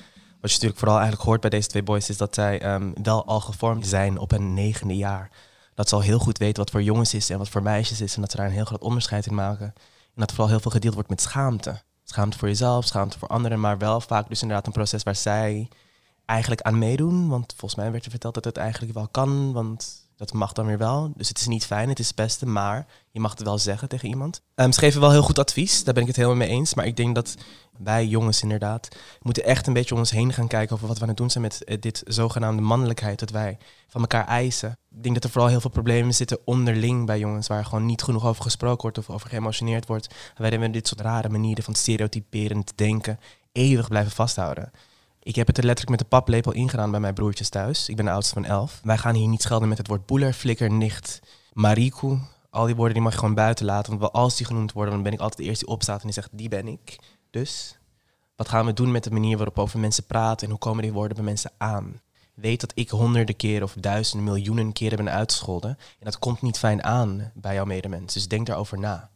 Wat je natuurlijk vooral eigenlijk hoort bij deze twee boys is dat zij um, wel al gevormd zijn op hun negende jaar. Dat ze al heel goed weten wat voor jongens is en wat voor meisjes is en dat ze daar een heel groot onderscheid in maken. En dat vooral heel veel gedeeld wordt met schaamte. Schaamte voor jezelf, schaamte voor anderen, maar wel vaak dus inderdaad een proces waar zij eigenlijk aan meedoen. Want volgens mij werd er verteld dat het eigenlijk wel kan, want Dat mag dan weer wel. Dus het is niet fijn, het is het beste, maar je mag het wel zeggen tegen iemand. Um, ze geven wel heel goed advies, daar ben ik het helemaal mee eens. Maar ik denk dat wij jongens inderdaad moeten echt een beetje om ons heen gaan kijken over wat we aan het doen zijn met uh, dit zogenaamde mannelijkheid dat wij van elkaar eisen. Ik denk dat er vooral heel veel problemen zitten onderling bij jongens waar gewoon niet genoeg over gesproken wordt of over geëmotioneerd wordt. En wij hebben dit soort rare manieren van stereotyperend denken eeuwig blijven vasthouden. Ik heb het er letterlijk met de paplepel ingedaan bij mijn broertjes thuis. Ik ben de oudste van elf. Wij gaan hier niet schelden met het woord boeler, flikker, nicht, mariku. Al die woorden die mag je gewoon buiten laten. Want als die genoemd worden, dan ben ik altijd de eerste die opstaat en die zegt, die ben ik. Dus wat gaan we doen met de manier waarop over mensen praten en hoe komen die woorden bij mensen aan? Weet dat ik honderden keren of duizenden, miljoenen keren ben uitgescholden. En dat komt niet fijn aan bij jouw medemens. Dus denk daarover na.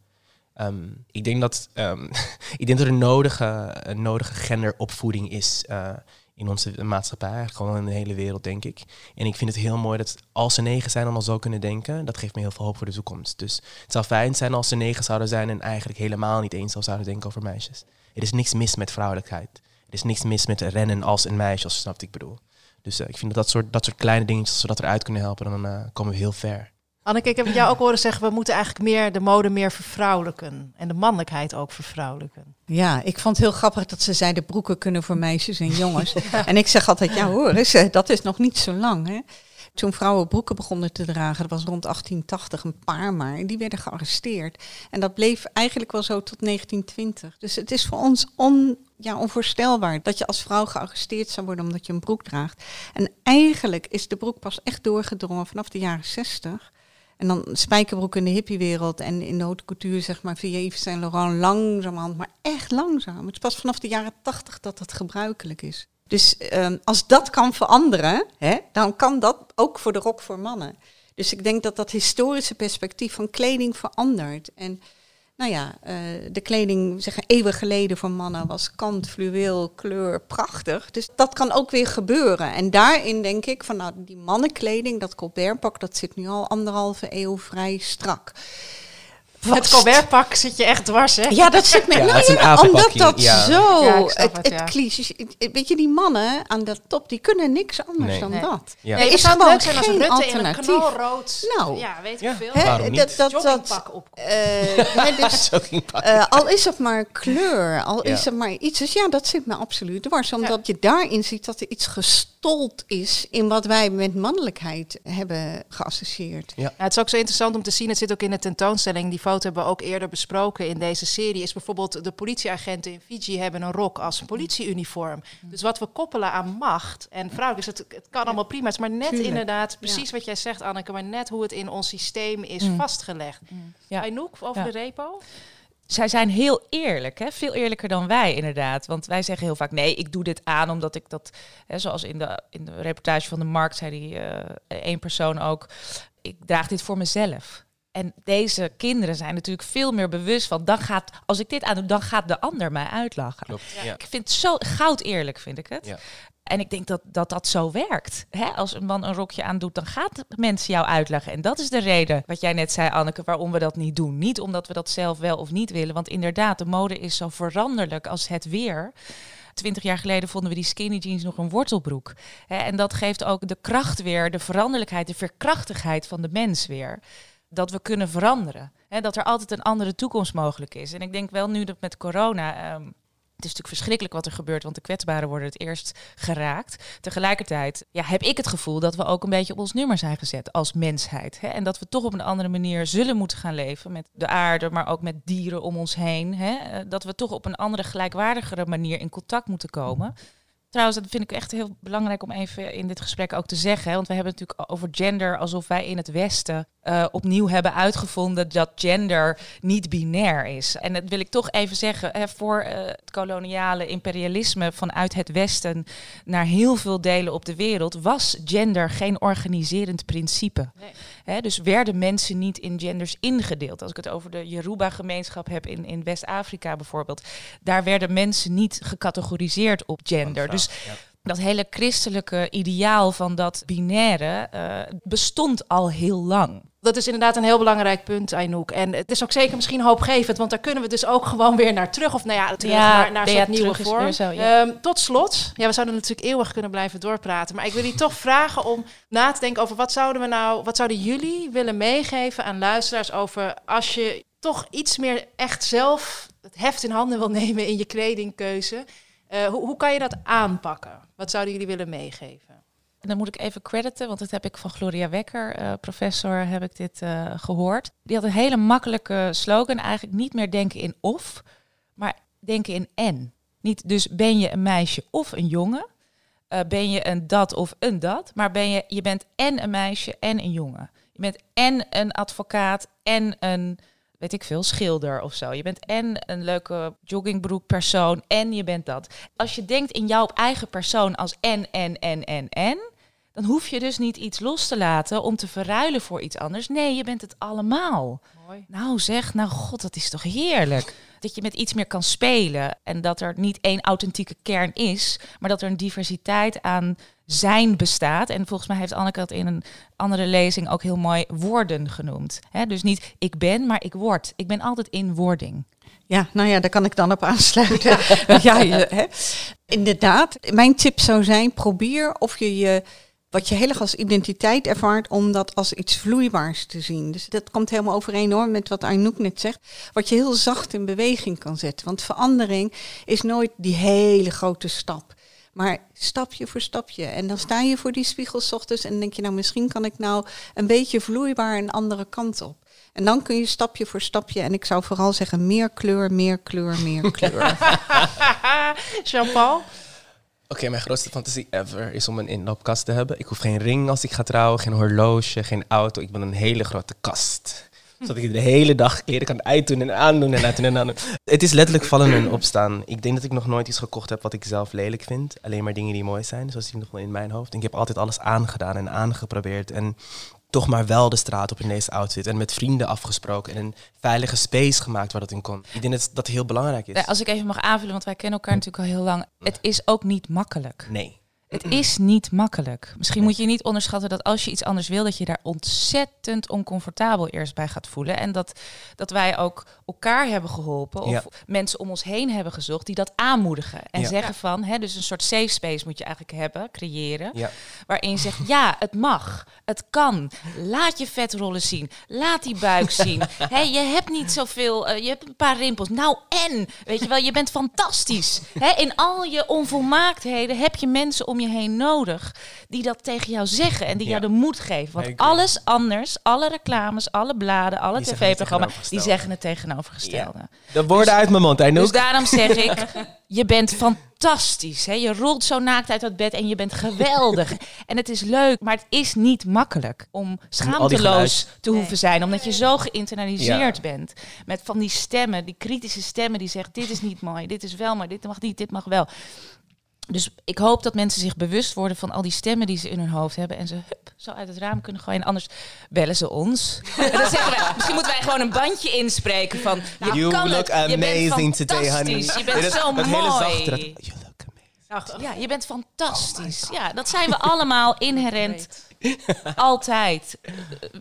Um, ik, denk dat, um, ik denk dat er nodige, een nodige genderopvoeding is uh, in onze maatschappij, eigenlijk gewoon in de hele wereld, denk ik. En ik vind het heel mooi dat als ze negen zijn allemaal zo kunnen denken, dat geeft me heel veel hoop voor de toekomst. Dus het zou fijn zijn als ze negen zouden zijn en eigenlijk helemaal niet eens zouden denken over meisjes. Er is niks mis met vrouwelijkheid. Er is niks mis met rennen als een meisje, als je snapt wat ik bedoel. Dus uh, ik vind dat dat soort, dat soort kleine dingetjes, als we dat eruit kunnen helpen, dan uh, komen we heel ver. Anneke, ik heb jou ook horen zeggen, we moeten eigenlijk meer de mode meer vervrouwelijken. En de mannelijkheid ook vervrouwelijken. Ja, ik vond het heel grappig dat ze zei, de broeken kunnen voor meisjes en jongens. Ja. En ik zeg altijd, ja hoor, dat is nog niet zo lang. Hè? Toen vrouwen broeken begonnen te dragen, dat was rond achttien tachtig, een paar maar. Die werden gearresteerd. En dat bleef eigenlijk wel zo tot negentien twintig. Dus het is voor ons on, ja, onvoorstelbaar dat je als vrouw gearresteerd zou worden omdat je een broek draagt. En eigenlijk is de broek pas echt doorgedrongen vanaf de jaren zestig... En dan spijkerbroek in de hippiewereld en in de haute couture, zeg maar, via Yves Saint Laurent, langzamerhand, maar echt langzaam. Het is pas vanaf de jaren tachtig dat dat gebruikelijk is. Dus um, als dat kan veranderen, hè, dan kan dat ook voor de rok voor mannen. Dus ik denk dat dat historische perspectief van kleding verandert. En nou ja, uh, de kleding, zeg, eeuwen geleden voor mannen was kant, fluweel, kleur, prachtig. Dus dat kan ook weer gebeuren. En daarin denk ik van, nou, die mannenkleding, dat Colbertpak, dat zit nu al anderhalve eeuw vrij strak. Vast. Het Colbertpak zit je echt dwars, hè? Ja, dat zit me. Ja, nee, ja, omdat dat ja. zo... Ja, het het, het ja. cliché, weet je, die mannen aan de top, die kunnen niks anders nee. dan nee. dat. Ja. Nee, er is gewoon leuk zijn als geen Rutte in een knalrood... Nou, ja, weet ik ja. veel. He, dat, dat, joggingpak op. Uh, dus, uh, al is het maar kleur, al ja. is het maar iets. Dus ja, dat zit me absoluut dwars. Omdat ja. je daarin ziet dat er iets gestold is in wat wij met mannelijkheid hebben geassocieerd. Ja. Ja, het is ook zo interessant om te zien. Het zit ook in de tentoonstelling die hebben we ook eerder besproken in deze serie, is bijvoorbeeld de politieagenten in Fiji hebben een rok als een politieuniform. Dus wat we koppelen aan macht en vrouw, dus het, het kan allemaal prima. Het is maar net Tuurlijk. inderdaad, precies ja. wat jij zegt, Anneke, maar net hoe het in ons systeem is mm. vastgelegd. Mm. Ja. Aynouk, over ja. de repo? Zij zijn heel eerlijk, hè? Veel eerlijker dan wij inderdaad. Want wij zeggen heel vaak, nee, ik doe dit aan omdat ik dat... Hè, zoals in de, in de reportage van de Markt zei die uh, één persoon ook, ik draag dit voor mezelf. En deze kinderen zijn natuurlijk veel meer bewust van... Dan gaat, als ik dit aan doe, dan gaat de ander mij uitlachen. Klopt, ja. Ik vind het zo goud eerlijk, vind ik het. Ja. En ik denk dat dat, dat zo werkt. Hè? Als een man een rokje aandoet, dan gaat mensen jou uitlachen. En dat is de reden, wat jij net zei, Anneke, waarom we dat niet doen. Niet omdat we dat zelf wel of niet willen. Want inderdaad, de mode is zo veranderlijk als het weer... Twintig jaar geleden vonden we die skinny jeans nog een wortelbroek. Hè? En dat geeft ook de kracht weer, de veranderlijkheid, de veerkrachtigheid van de mens weer... dat we kunnen veranderen. Hè, dat er altijd een andere toekomst mogelijk is. En ik denk wel nu dat met corona... Um, het is natuurlijk verschrikkelijk wat er gebeurt... want de kwetsbaren worden het eerst geraakt. Tegelijkertijd ja, heb ik het gevoel... dat we ook een beetje op ons nummer zijn gezet als mensheid. Hè, en dat we toch op een andere manier zullen moeten gaan leven... met de aarde, maar ook met dieren om ons heen. Hè, dat we toch op een andere, gelijkwaardigere manier... in contact moeten komen... Trouwens, dat vind ik echt heel belangrijk om even in dit gesprek ook te zeggen. Hè? Want we hebben het natuurlijk over gender alsof wij in het Westen uh, opnieuw hebben uitgevonden dat gender niet binair is. En dat wil ik toch even zeggen. Hè, voor uh, het koloniale imperialisme vanuit het Westen naar heel veel delen op de wereld was gender geen organiserend principe. Nee. Hè, dus werden mensen niet in genders ingedeeld. Als ik het over de Yoruba-gemeenschap heb in, in West-Afrika bijvoorbeeld. Daar werden mensen niet gecategoriseerd op gender. Dus ja. dat hele christelijke ideaal van dat binaire uh, bestond al heel lang. Dat is inderdaad een heel belangrijk punt, Aynouk. En het is ook zeker misschien hoopgevend, want daar kunnen we dus ook gewoon weer naar terug. Of nou ja, terug ja, naar, naar een soort nieuwe vorm. Zo, ja. um, tot slot, ja, we zouden natuurlijk eeuwig kunnen blijven doorpraten. Maar ik wil jullie toch vragen om na te denken over wat zouden we nou, wat zouden jullie willen meegeven aan luisteraars over als je toch iets meer echt zelf het heft in handen wil nemen in je kledingkeuze. Uh, hoe, hoe kan je dat aanpakken? Wat zouden jullie willen meegeven? En dan moet ik even crediten, want dat heb ik van Gloria Wekker, uh, professor, heb ik dit uh, gehoord. Die had een hele makkelijke slogan, eigenlijk niet meer denken in of, maar denken in en. Niet dus ben je een meisje of een jongen, uh, ben je een dat of een dat, maar ben je, je bent en een meisje en een jongen. Je bent en een advocaat en een, weet ik veel, schilder of zo. Je bent en een leuke joggingbroekpersoon en je bent dat. Als je denkt in jouw eigen persoon als en, en, en, en, en... dan hoef je dus niet iets los te laten om te verruilen voor iets anders. Nee, je bent het allemaal. Mooi. Nou zeg, nou god, dat is toch heerlijk. Dat je met iets meer kan spelen en dat er niet één authentieke kern is... maar dat er een diversiteit aan zijn bestaat. En volgens mij heeft Anneke dat in een andere lezing ook heel mooi worden genoemd. He, dus niet ik ben, maar ik word. Ik ben altijd in wording. Ja, nou ja, daar kan ik dan op aansluiten. Ja. Ja, je, hè. Inderdaad, mijn tip zou zijn, probeer of je je... wat je heel erg als identiteit ervaart, om dat als iets vloeibaars te zien. Dus dat komt helemaal overeen hoor, met wat Aynouk net zegt. Wat je heel zacht in beweging kan zetten. Want verandering is nooit die hele grote stap. Maar stapje voor stapje. En dan sta je voor die spiegel 's ochtends en denk je, nou misschien kan ik nou een beetje vloeibaar een andere kant op. En dan kun je stapje voor stapje, en ik zou vooral zeggen, meer kleur, meer kleur, meer kleur. Jean-Paul? Oké, okay, mijn grootste fantasie ever is om een inloopkast te hebben. Ik hoef geen ring als ik ga trouwen, geen horloge, geen auto. Ik wil een hele grote kast. Zodat ik de hele dag kleren kan uitdoen en aandoen en uitdoen en aandoen. Het is letterlijk vallen en opstaan. Ik denk dat ik nog nooit iets gekocht heb wat ik zelf lelijk vind. Alleen maar dingen die mooi zijn, zoals die nog wel in mijn hoofd. En ik heb altijd alles aangedaan en aangeprobeerd. En toch maar wel de straat op in deze outfit. En met vrienden afgesproken. En een veilige space gemaakt waar dat in kon. Ik denk dat dat heel belangrijk is. Ja, als ik even mag aanvullen, want wij kennen elkaar natuurlijk al heel lang. Het is ook niet makkelijk. Nee. Het is niet makkelijk. Misschien nee. moet je niet onderschatten dat als je iets anders wil... dat je daar ontzettend oncomfortabel eerst bij gaat voelen. En dat, dat wij ook elkaar hebben geholpen... of ja. mensen om ons heen hebben gezocht die dat aanmoedigen. En ja. zeggen van, hè, dus een soort safe space moet je eigenlijk hebben, creëren. Ja. Waarin je zegt, ja, het mag, het kan. Laat je vetrollen zien, laat die buik zien. Hey, je hebt niet zoveel, uh, je hebt een paar rimpels. Nou en, weet je wel, je bent fantastisch. He, in al je onvolmaaktheden heb je mensen om je heen nodig die dat tegen jou zeggen en die ja. jou de moed geven. Want alles anders, alle reclames, alle bladen, alle tv-programma's, die zeggen het tegenovergestelde. Ja. De woorden dus, uit mijn mond, Aynouk. Dus daarom zeg ik, je bent fantastisch. Hè? Je rolt zo naakt uit dat bed en je bent geweldig. En het is leuk, maar het is niet makkelijk om schaamteloos te hoeven nee. zijn, omdat je zo geïnternaliseerd ja. bent met van die stemmen, die kritische stemmen die zeggen, dit is niet mooi, dit is wel mooi, dit mag niet, dit mag wel. Dus ik hoop dat mensen zich bewust worden van al die stemmen die ze in hun hoofd hebben. En ze hup, zo uit het raam kunnen gooien. Anders bellen ze ons. En dan zeggen wij, misschien moeten wij gewoon een bandje inspreken van... Nou, you kan look het. Je amazing today, honey. Je bent dat, zo dat mooi. Hele zachter, you look amazing. Ja, je bent fantastisch. Oh ja, dat zijn we allemaal inherent. Altijd.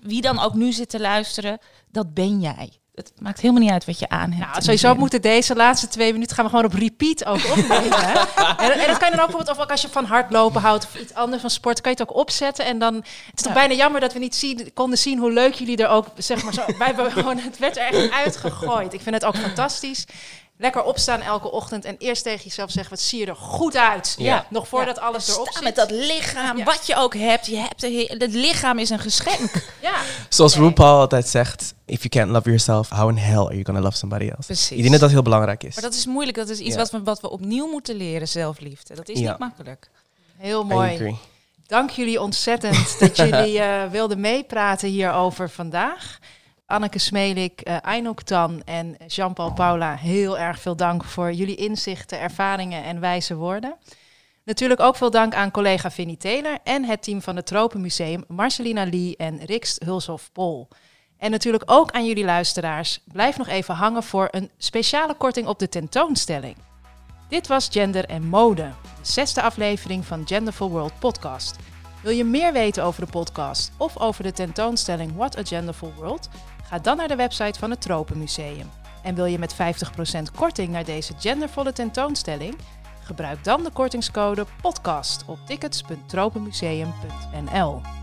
Wie dan ook nu zit te luisteren, dat ben jij. Het maakt helemaal niet uit wat je aan hebt. Nou, sowieso moeten deze laatste twee minuten gaan we gewoon op repeat ook opnemen. Hè? En, en dat kan je dan ook bijvoorbeeld, of ook als je van hardlopen houdt of iets anders van sport, kan je het ook opzetten. En dan, het is toch ja. bijna jammer dat we niet zien, konden zien hoe leuk jullie er ook, zeg maar zo, bij, gewoon, het werd er echt uitgegooid. Ik vind het ook fantastisch. Lekker opstaan elke ochtend en eerst tegen jezelf zeggen, wat zie je er goed uit. Ja. Nog voordat ja. alles erop zit. Met dat lichaam, ja. wat je ook hebt. Je hebt he- het lichaam is een geschenk. Ja. Zoals nee. RuPaul altijd zegt, if you can't love yourself, how in hell are you gonna love somebody else? Precies. Ik denk dat dat heel belangrijk is. Maar dat is moeilijk, dat is iets ja. wat, we, wat we opnieuw moeten leren, zelfliefde. Dat is ja. niet makkelijk. Heel mooi. Dank jullie ontzettend dat jullie uh, wilden meepraten hierover vandaag. Anneke Smelik, uh, Aynouk Tan en Jean-Paul Paula, heel erg veel dank voor jullie inzichten, ervaringen en wijze woorden. Natuurlijk ook veel dank aan collega Finny Taylor en het team van het Tropenmuseum, Marcelina Lee en Rikst Hulshoff-Pol. En natuurlijk ook aan jullie luisteraars, blijf nog even hangen voor een speciale korting op de tentoonstelling. Dit was Gender en Mode, de zesde aflevering van Genderful World Podcast. Wil je meer weten over de podcast of over de tentoonstelling What a Genderful World? Ga dan naar de website van het Tropenmuseum. En wil je met vijftig procent korting naar deze gendervolle tentoonstelling? Gebruik dan de kortingscode podcast op tickets punt tropenmuseum punt n l.